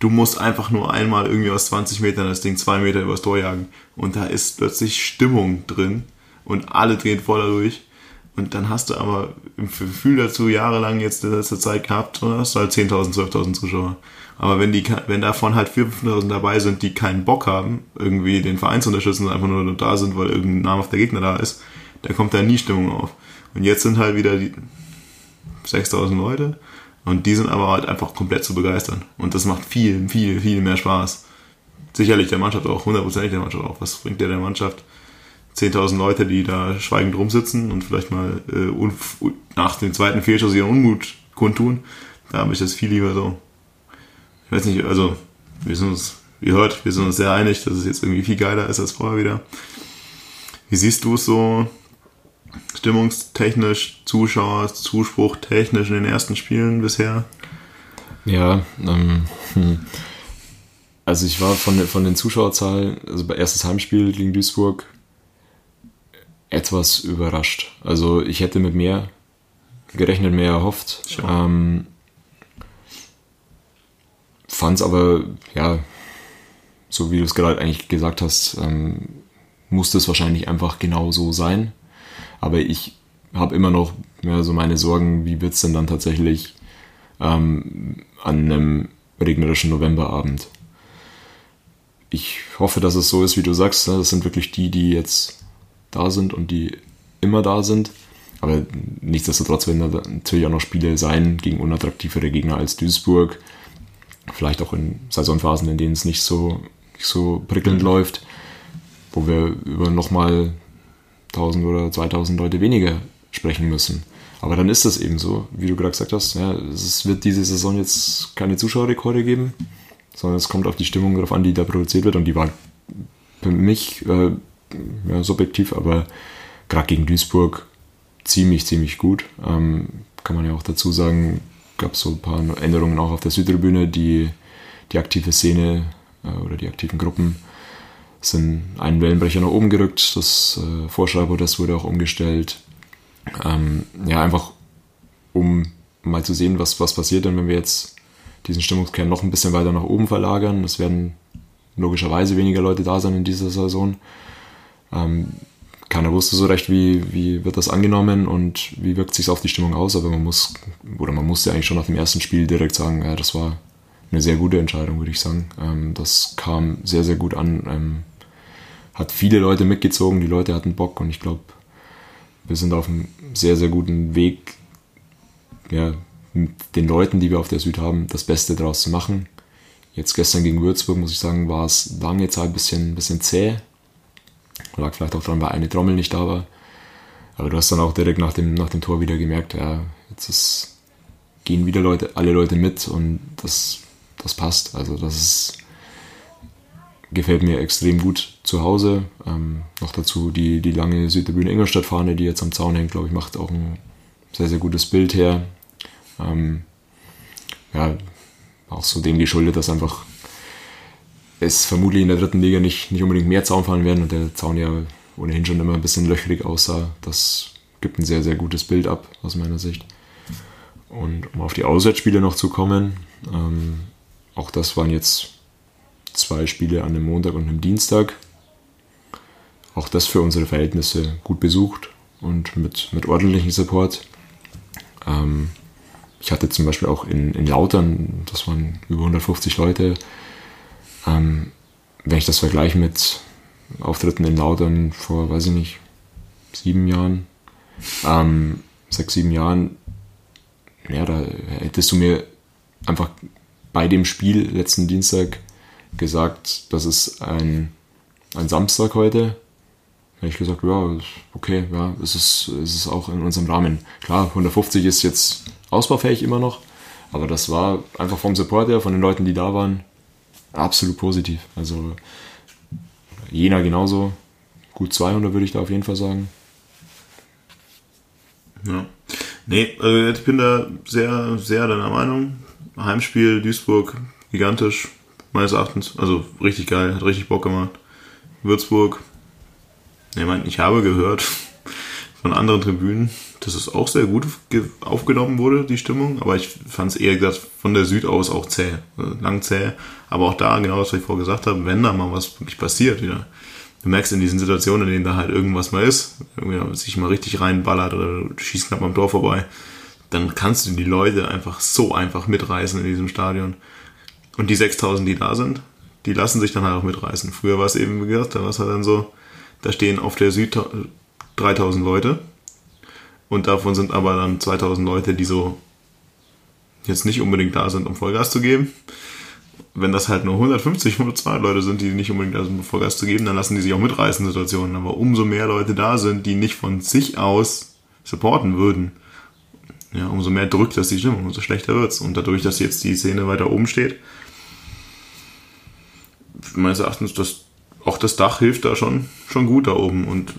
Du musst einfach nur einmal irgendwie aus zwanzig Metern das Ding zwei Meter übers Tor jagen. Und da ist plötzlich Stimmung drin und alle drehen voll dadurch. Und dann hast du aber im Gefühl dazu jahrelang jetzt in letzter Zeit gehabt und hast halt zehntausend, zwölftausend Zuschauer. Aber wenn die, wenn davon halt viertausend, fünftausend dabei sind, die keinen Bock haben, irgendwie den Verein zu unterstützen, einfach nur da sind, weil irgendein namhafter Gegner da ist, dann kommt da nie Stimmung auf. Und jetzt sind halt wieder die sechstausend Leute und die sind aber halt einfach komplett zu begeistern. Und das macht viel, viel, viel mehr Spaß. Sicherlich der Mannschaft auch, hundertprozentig der Mannschaft auch. Was bringt der der Mannschaft? zehntausend Leute, die da schweigend rumsitzen und vielleicht mal äh, unf- nach dem zweiten Fehlschuss ihren Unmut kundtun, da habe ich das viel lieber so. Ich weiß nicht, also wir sind uns, ihr hört, wir sind uns sehr einig, dass es jetzt irgendwie viel geiler ist als vorher wieder. Wie siehst du es so stimmungstechnisch, Zuschauer, Zuspruch technisch in den ersten Spielen bisher? Ja, ähm, hm. also ich war von, von den Zuschauerzahlen, also bei erstes Heimspiel gegen Duisburg, etwas überrascht. Also ich hätte mit mehr gerechnet, mehr erhofft. Ähm, fand es aber, ja, so wie du es gerade eigentlich gesagt hast, ähm, muss das wahrscheinlich einfach genau so sein. Aber ich habe immer noch ja, so meine Sorgen, wie wird es denn dann tatsächlich ähm, an einem regnerischen Novemberabend? Ich hoffe, dass es so ist, wie du sagst. Ne? Das sind wirklich die, die jetzt da sind und die immer da sind. Aber nichtsdestotrotz werden da natürlich auch noch Spiele sein gegen unattraktivere Gegner als Duisburg. Vielleicht auch in Saisonphasen, in denen es nicht so, nicht so prickelnd mhm. läuft, wo wir über nochmal tausend oder zweitausend Leute weniger sprechen müssen. Aber dann ist das eben so, wie du gerade gesagt hast. Ja, es wird diese Saison jetzt keine Zuschauerrekorde geben, sondern es kommt auf die Stimmung drauf an, die da produziert wird. Und die war für mich äh, ja, subjektiv, aber gerade gegen Duisburg ziemlich, ziemlich gut. Ähm, kann man ja auch dazu sagen, gab es so ein paar Änderungen auch auf der Südtribüne. Die, die aktive Szene äh, oder die aktiven Gruppen sind einen Wellenbrecher nach oben gerückt. Das äh, Vorschreibodest wurde auch umgestellt. Ähm, ja, einfach um mal zu sehen, was, was passiert denn, wenn wir jetzt diesen Stimmungskern noch ein bisschen weiter nach oben verlagern. Es werden logischerweise weniger Leute da sein in dieser Saison. Ähm, keiner wusste so recht, wie, wie wird das angenommen und wie wirkt sich auf die Stimmung aus. Aber man muss, oder man musste eigentlich schon nach dem ersten Spiel direkt sagen, ja, das war eine sehr gute Entscheidung, würde ich sagen. Ähm, das kam sehr, sehr gut an. Ähm, hat viele Leute mitgezogen, die Leute hatten Bock und ich glaube, wir sind auf einem sehr, sehr guten Weg, ja, mit den Leuten, die wir auf der Süd haben, das Beste daraus zu machen. Jetzt gestern gegen Würzburg, muss ich sagen, war es lange Zeit ein bisschen, ein bisschen zäh. Lag vielleicht auch dran, weil eine Trommel nicht da war. Aber du hast dann auch direkt nach dem, nach dem Tor wieder gemerkt, ja, jetzt ist, gehen wieder Leute, alle Leute mit und das, das passt. Also das ist, gefällt mir extrem gut zu Hause. Ähm, noch dazu die, die lange Südtribüne Ingolstadt-Fahne, die jetzt am Zaun hängt, glaube ich, macht auch ein sehr, sehr gutes Bild her. Ähm, ja, auch so dem geschuldet, dass einfach es vermutlich in der dritten Liga nicht, nicht unbedingt mehr Zaun fahren werden und der Zaun ja ohnehin schon immer ein bisschen löchrig aussah. Das gibt ein sehr, sehr gutes Bild ab, aus meiner Sicht. Und um auf die Auswärtsspiele noch zu kommen, ähm, auch das waren jetzt zwei Spiele an einem Montag und einem Dienstag. Auch das für unsere Verhältnisse gut besucht und mit, mit ordentlichem Support. Ähm, Ich hatte zum Beispiel auch in, in Lautern, das waren über hundertfünfzig Leute. Ähm, wenn ich das vergleiche mit Auftritten in Lautern vor, weiß ich nicht, sieben Jahren, ähm, sechs, sieben Jahren, ja, da hättest du mir einfach bei dem Spiel letzten Dienstag gesagt, das ist ein, ein Samstag heute. Hätte ich gesagt, ja, okay, ja, es ist, es ist auch in unserem Rahmen. Klar, hundertfünfzig ist jetzt ausbaufähig immer noch, aber das war einfach vom Support her, von den Leuten, die da waren, absolut positiv. Also Jena genauso, gut zweihundert würde ich da auf jeden Fall sagen. Ja, nee, also ich bin da sehr, sehr deiner Meinung. Heimspiel Duisburg, gigantisch, meines Erachtens, also richtig geil, hat richtig Bock gemacht. Würzburg, ich meine, ich habe gehört von anderen Tribünen, dass es auch sehr gut aufgenommen wurde, die Stimmung, aber ich fand es eher gesagt von der Süd aus auch zäh, lang zäh, aber auch da, genau das, was ich vorher gesagt habe, wenn da mal was wirklich passiert wieder, du merkst in diesen Situationen, in denen da halt irgendwas mal ist, irgendwie sich mal richtig reinballert oder schießt knapp am Tor vorbei, dann kannst du die Leute einfach so einfach mitreißen in diesem Stadion und die sechstausend, die da sind, die lassen sich dann halt auch mitreißen. Früher war es eben, wie gesagt, da war es halt dann so, da stehen auf der Süd dreitausend Leute und davon sind aber dann zweitausend Leute, die so jetzt nicht unbedingt da sind, um Vollgas zu geben. Wenn das halt nur hundertfünfzig, hundertzwei Leute sind, die nicht unbedingt da sind, um Vollgas zu geben, dann lassen die sich auch mitreißen in Situationen. Aber umso mehr Leute da sind, die nicht von sich aus supporten würden, ja, umso mehr drückt das die Stimmung, umso schlechter wird's. Und dadurch, dass jetzt die Szene weiter oben steht, meines Erachtens, das, auch das Dach hilft da schon, schon gut da oben und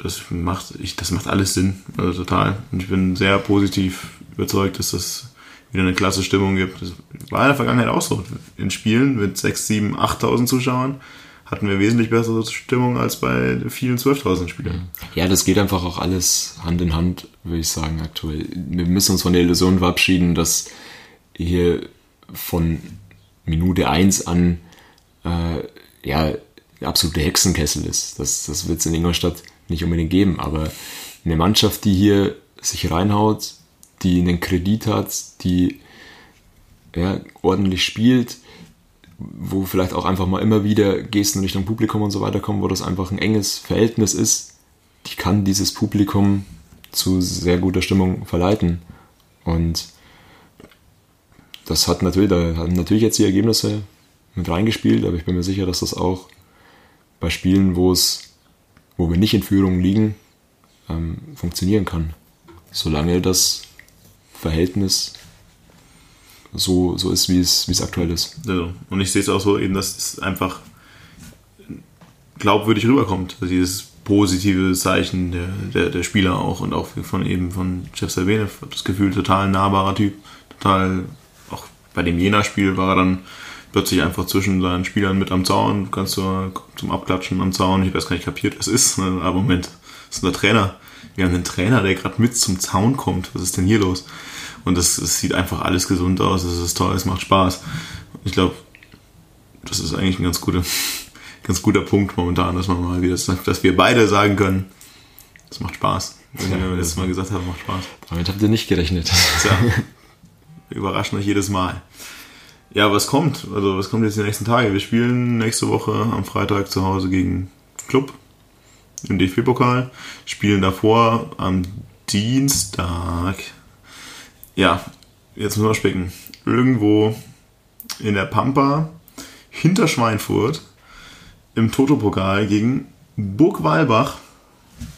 Das macht, ich, das macht alles Sinn, also total. Und ich bin sehr positiv überzeugt, dass das wieder eine klasse Stimmung gibt. Das war in der Vergangenheit auch so. In Spielen mit sechs, sieben, achttausend Zuschauern hatten wir wesentlich bessere Stimmung als bei vielen zwölftausend Spielern. Ja, das geht einfach auch alles Hand in Hand, würde ich sagen, aktuell. Wir müssen uns von der Illusion verabschieden, dass hier von Minute eins an äh, ja, absolute Hexenkessel ist. Das, das wird es in Ingolstadt nicht unbedingt geben, aber eine Mannschaft, die hier sich reinhaut, die einen Kredit hat, die ja, ordentlich spielt, wo vielleicht auch einfach mal immer wieder Gesten Richtung Publikum und so weiter kommen, wo das einfach ein enges Verhältnis ist, die kann dieses Publikum zu sehr guter Stimmung verleiten. Und das hat natürlich, da haben natürlich jetzt die Ergebnisse mit reingespielt, aber ich bin mir sicher, dass das auch bei Spielen, wo es, wo wir nicht in Führung liegen, ähm, funktionieren kann. Solange das Verhältnis so, so ist, wie es, wie es aktuell ist. Also, und ich sehe es auch so, eben, dass es einfach glaubwürdig rüberkommt. Also dieses positive Zeichen der, der, der Spieler auch und auch von eben von Jeff Saibene, das Gefühl, total nahbarer Typ. Total, auch bei dem Jena-Spiel war er dann plötzlich einfach zwischen seinen Spielern mit am Zaun, ganz zur, zum Abklatschen am Zaun. Ich weiß gar nicht, kapiert, was ist. Aber Moment, das ist unser Trainer. Wir haben einen Trainer, der gerade mit zum Zaun kommt. Was ist denn hier los? Und das, das sieht einfach alles gesund aus. Es ist toll, es macht Spaß. Ich glaube, das ist eigentlich ein ganz guter, ganz guter Punkt momentan, dass man mal wieder, dass wir beide sagen können, es macht Spaß. Wenn ja, wir letztes Mal gesagt haben, macht Spaß. Damit habt ihr nicht gerechnet. Tja, überraschen euch jedes Mal. Ja, was kommt? Also was kommt jetzt die nächsten Tage? Wir spielen nächste Woche am Freitag zu Hause gegen Club im D F B-Pokal. Spielen davor am Dienstag. Ja, jetzt müssen wir spicken. Irgendwo in der Pampa hinter Schweinfurt im Toto-Pokal gegen Burgwalbach,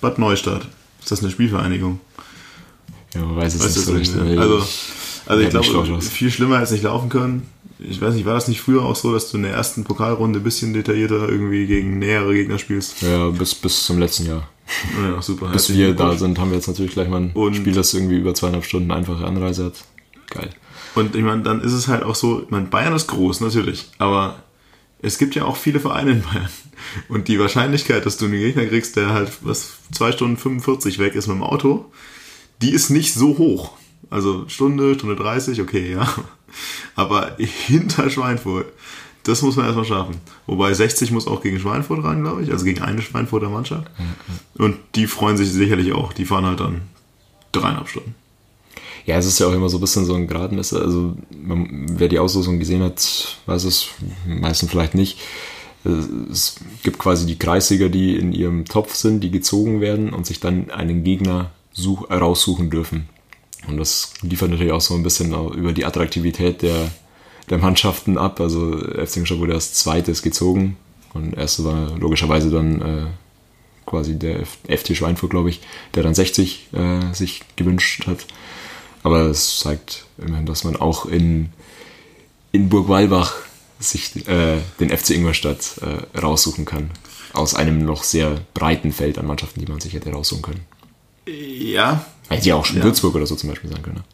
Bad Neustadt. Ist das eine Spielvereinigung? Ja, man weiß es nicht so richtig. Also, also ich glaube, viel schlimmer hätte es nicht laufen können. Ich weiß nicht, war das nicht früher auch so, dass du in der ersten Pokalrunde ein bisschen detaillierter irgendwie gegen nähere Gegner spielst? Ja, bis, bis zum letzten Jahr. Ja, super. Bis wir da sind, haben wir jetzt natürlich gleich mal ein und Spiel, das irgendwie über zweieinhalb Stunden einfache Anreise hat. Geil. Und ich meine, dann ist es halt auch so, ich meine, Bayern ist groß, natürlich, aber es gibt ja auch viele Vereine in Bayern. Und die Wahrscheinlichkeit, dass du einen Gegner kriegst, der halt was zwei Stunden fünfundvierzig weg ist mit dem Auto, die ist nicht so hoch. Also Stunde, Stunde dreißig, okay, ja. Aber hinter Schweinfurt, das muss man erstmal schaffen. Wobei sechzig muss auch gegen Schweinfurt ran, glaube ich, also gegen eine Schweinfurter Mannschaft. Und die freuen sich sicherlich auch. Die fahren halt dann dreieinhalb Stunden. Ja, es ist ja auch immer so ein bisschen so ein Gradmesser. Also man, wer die Auslosung gesehen hat, weiß es, meistens vielleicht nicht. Es gibt quasi die Kreissieger, die in ihrem Topf sind, die gezogen werden und sich dann einen Gegner such, raussuchen dürfen. Und das liefert natürlich auch so ein bisschen über die Attraktivität der, der Mannschaften ab. Also F C Ingolstadt wurde als zweites gezogen und erste war logischerweise dann äh, quasi der F C Schweinfurt, glaube ich, der dann sechzig äh, sich gewünscht hat. Aber es zeigt immerhin, dass man auch in, in Burgwalbach sich äh, den F C Ingolstadt äh, raussuchen kann. Aus einem noch sehr breiten Feld an Mannschaften, die man sich hätte raussuchen können. Ja, hätte ja auch schon ja. Würzburg oder so zum Beispiel sein können.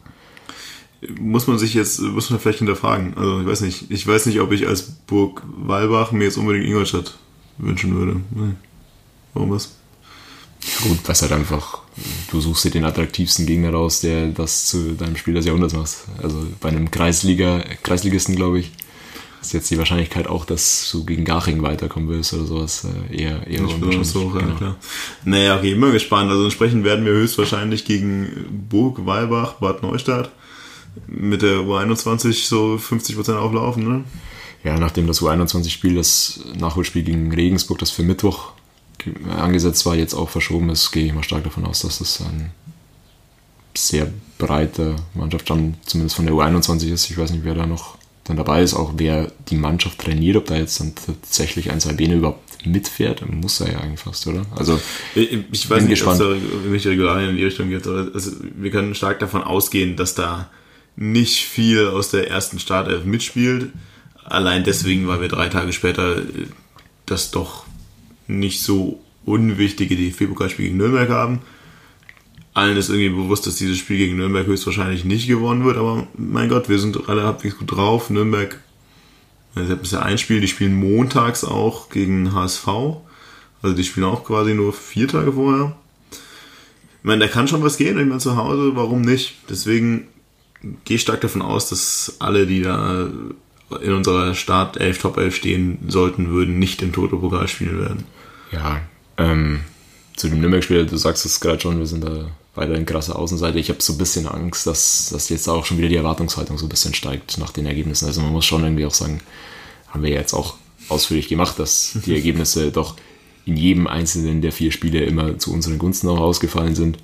Muss man sich jetzt, muss man vielleicht hinterfragen. Also ich weiß nicht, ich weiß nicht, ob ich als Burgwalbach mir jetzt unbedingt Ingolstadt wünschen würde. Nee. Warum was? Gut, was halt einfach, du suchst dir den attraktivsten Gegner raus, der das zu deinem Spiel des Jahrhunderts macht. Also bei einem Kreisliga, Kreisligisten, glaube ich, ist jetzt die Wahrscheinlichkeit auch, dass du gegen Garching weiterkommen willst oder sowas eher eher unwahrscheinlich. So, genau. Ja, klar. Naja, okay, immer gespannt. Also entsprechend werden wir höchstwahrscheinlich gegen Burgwalbach, Bad Neustadt mit der U einundzwanzig so fünfzig Prozent auflaufen, ne? Ja, nachdem das U einundzwanzig-Spiel, das Nachholspiel gegen Regensburg, das für Mittwoch angesetzt war, jetzt auch verschoben ist, gehe ich mal stark davon aus, dass das ein sehr breiter Mannschaftsstamm, zumindest von der U einundzwanzig ist. Ich weiß nicht, wer da noch dann dabei ist, auch wer die Mannschaft trainiert, ob da jetzt dann tatsächlich ein Saibene überhaupt mitfährt, muss er ja eigentlich fast, oder? Also ich, ich weiß bin nicht, ob es da irgendwelche Regularien in die Richtung gibt, aber also wir können stark davon ausgehen, dass da nicht viel aus der ersten Startelf mitspielt. Allein deswegen, weil wir drei Tage später das doch nicht so unwichtige D F B-Pokalspiel gegen Nürnberg haben. Allen ist irgendwie bewusst, dass dieses Spiel gegen Nürnberg höchstwahrscheinlich nicht gewonnen wird, aber mein Gott, wir sind alle halbwegs gut drauf. Nürnberg, das ist ja ein Spiel, die spielen montags auch gegen H S V, also die spielen auch quasi nur vier Tage vorher. Ich meine, da kann schon was gehen, wenn man zu Hause, warum nicht? Deswegen gehe ich stark davon aus, dass alle, die da in unserer Startelf, Top elf stehen sollten, würden nicht im Toto-Pokal spielen werden. Ja, ähm, zu dem Nürnberg-Spiel, du sagst es gerade schon, wir sind da weiterhin krasse Außenseite. Ich habe so ein bisschen Angst, dass, dass jetzt auch schon wieder die Erwartungshaltung so ein bisschen steigt nach den Ergebnissen. Also man muss schon irgendwie auch sagen, haben wir ja jetzt auch ausführlich gemacht, dass die Ergebnisse doch in jedem einzelnen der vier Spiele immer zu unseren Gunsten auch ausgefallen sind.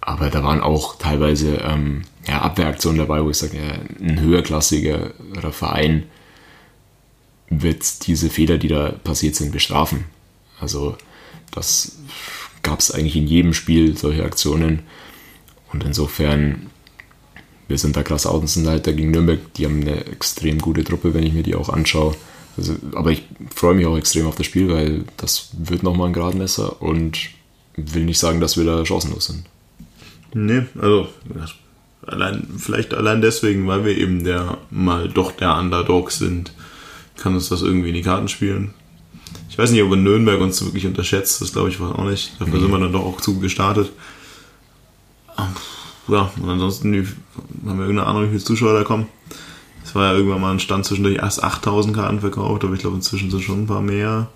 Aber da waren auch teilweise ähm, ja, Abwehraktionen dabei, wo ich sage, ja, ein höherklassigerer Verein wird diese Fehler, die da passiert sind, bestrafen. Also das gab es eigentlich in jedem Spiel, solche Aktionen. Und insofern, wir sind da krass Außenseiter gegen Nürnberg. Die haben eine extrem gute Truppe, wenn ich mir die auch anschaue. Also, aber ich freue mich auch extrem auf das Spiel, weil das wird nochmal ein Gradmesser und will nicht sagen, dass wir da chancenlos sind. Nee, also allein, vielleicht allein deswegen, weil wir eben der mal doch der Underdog sind, kann uns das irgendwie in die Karten spielen. Ich weiß nicht, ob Nürnberg uns wirklich unterschätzt, das glaube ich auch nicht. Dafür nee. sind wir dann doch auch zugestartet. Ja, und ansonsten haben wir irgendeine Ahnung, wie viele Zuschauer da kommen. Es war ja irgendwann mal ein Stand zwischendurch erst achttausend Karten verkauft, aber ich glaube inzwischen sind schon ein paar mehr.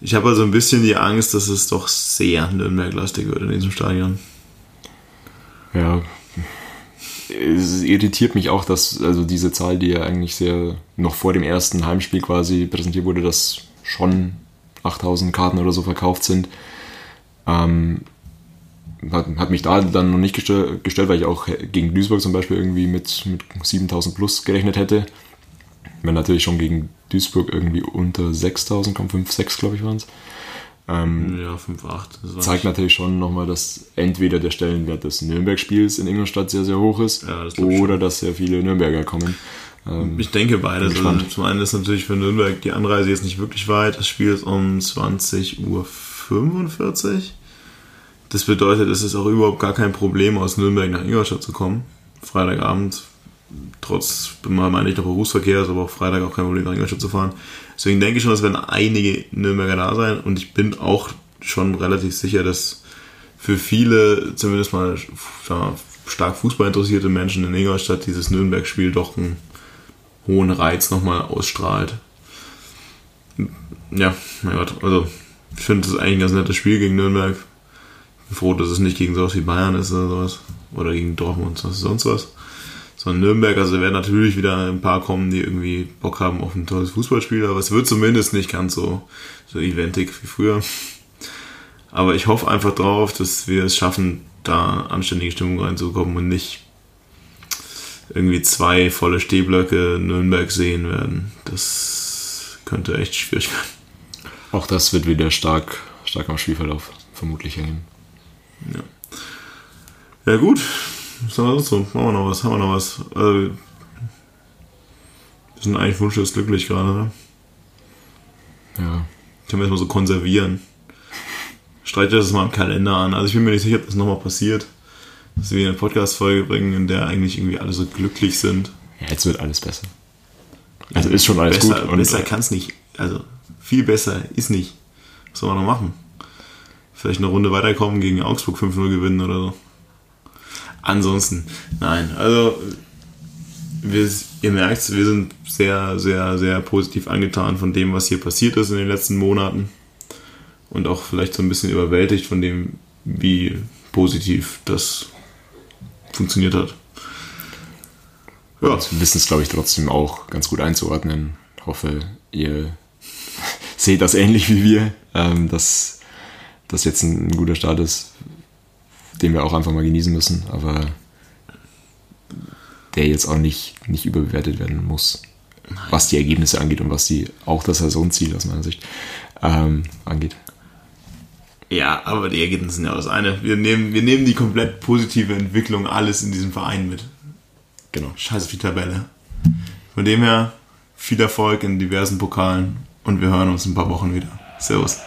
Ich habe also ein bisschen die Angst, dass es doch sehr Nürnberg-lastig wird in diesem Stadion. Ja, es irritiert mich auch, dass also diese Zahl, die ja eigentlich sehr noch vor dem ersten Heimspiel quasi präsentiert wurde, dass schon achttausend Karten oder so verkauft sind, ähm, hat, hat mich da dann noch nicht gestört, gestört, weil ich auch gegen Duisburg zum Beispiel irgendwie mit, mit siebentausend plus gerechnet hätte. Wenn natürlich schon gegen Duisburg irgendwie unter sechstausend kommt, fünf, sechs glaube ich waren es. Ähm, ja, fünf, acht. Zeigt natürlich schon nochmal, dass entweder der Stellenwert des Nürnberg-Spiels in Ingolstadt sehr, sehr hoch ist, ja, das oder dass sehr viele Nürnberger kommen. Ähm, ich denke beides. Also, zum einen ist natürlich für Nürnberg die Anreise jetzt nicht wirklich weit. Das Spiel ist um zwanzig Uhr fünfundvierzig. Das bedeutet, es ist auch überhaupt gar kein Problem, aus Nürnberg nach Ingolstadt zu kommen. Freitagabend, trotz, meine ich, noch Berufsverkehr, ist aber auch Freitag auch kein Problem, nach Ingolstadt zu fahren. Deswegen denke ich schon, es werden einige Nürnberger da sein und ich bin auch schon relativ sicher, dass für viele, zumindest mal ja, stark fußballinteressierte Menschen in Ingolstadt, dieses Nürnberg-Spiel doch einen hohen Reiz nochmal ausstrahlt. Ja, mein Gott, also ich finde, das ist eigentlich ein ganz nettes Spiel gegen Nürnberg. Ich bin froh, dass es nicht gegen sowas wie Bayern ist oder sowas. Oder gegen Dortmund oder sonst was. Sondern Nürnberg, also da werden natürlich wieder ein paar kommen, die irgendwie Bock haben auf ein tolles Fußballspiel, aber es wird zumindest nicht ganz so, so eventig wie früher. Aber ich hoffe einfach drauf, dass wir es schaffen, da anständige Stimmung reinzukommen und nicht irgendwie zwei volle Stehblöcke Nürnberg sehen werden. Das könnte echt schwierig werden. Auch das wird wieder stark, stark am Spielverlauf vermutlich hängen. Ja, ja gut. Was haben wir so? Machen wir noch was? Haben wir noch was? Also, wir sind eigentlich wunschlos glücklich gerade, oder? Ja. Können wir erstmal so konservieren. Streitet das mal im Kalender an. Also ich bin mir nicht sicher, ob das nochmal passiert. Dass wir eine Podcast-Folge bringen, in der eigentlich irgendwie alle so glücklich sind. Ja, jetzt wird alles besser. Also ist schon alles besser, gut. Und besser kann es nicht. Also viel besser ist nicht. Was soll man noch machen? Vielleicht eine Runde weiterkommen, gegen Augsburg fünf null gewinnen oder so. Ansonsten, nein, also wir, ihr merkt, wir sind sehr, sehr, sehr positiv angetan von dem, was hier passiert ist in den letzten Monaten und auch vielleicht so ein bisschen überwältigt von dem, wie positiv das funktioniert hat. Ja. Wir wissen es, glaube ich, trotzdem auch ganz gut einzuordnen. Ich hoffe, ihr seht das ähnlich wie wir, ähm, dass das jetzt ein guter Start ist, den wir auch einfach mal genießen müssen, aber der jetzt auch nicht, nicht überbewertet werden muss, was die Ergebnisse angeht und was die auch das Saisonziel aus meiner Sicht ähm, angeht. Ja, aber die Ergebnisse sind ja das eine. Wir nehmen, wir nehmen die komplett positive Entwicklung alles in diesem Verein mit. Genau. Scheiß auf die Tabelle. Von dem her viel Erfolg in diversen Pokalen und wir hören uns in ein paar Wochen wieder. Servus.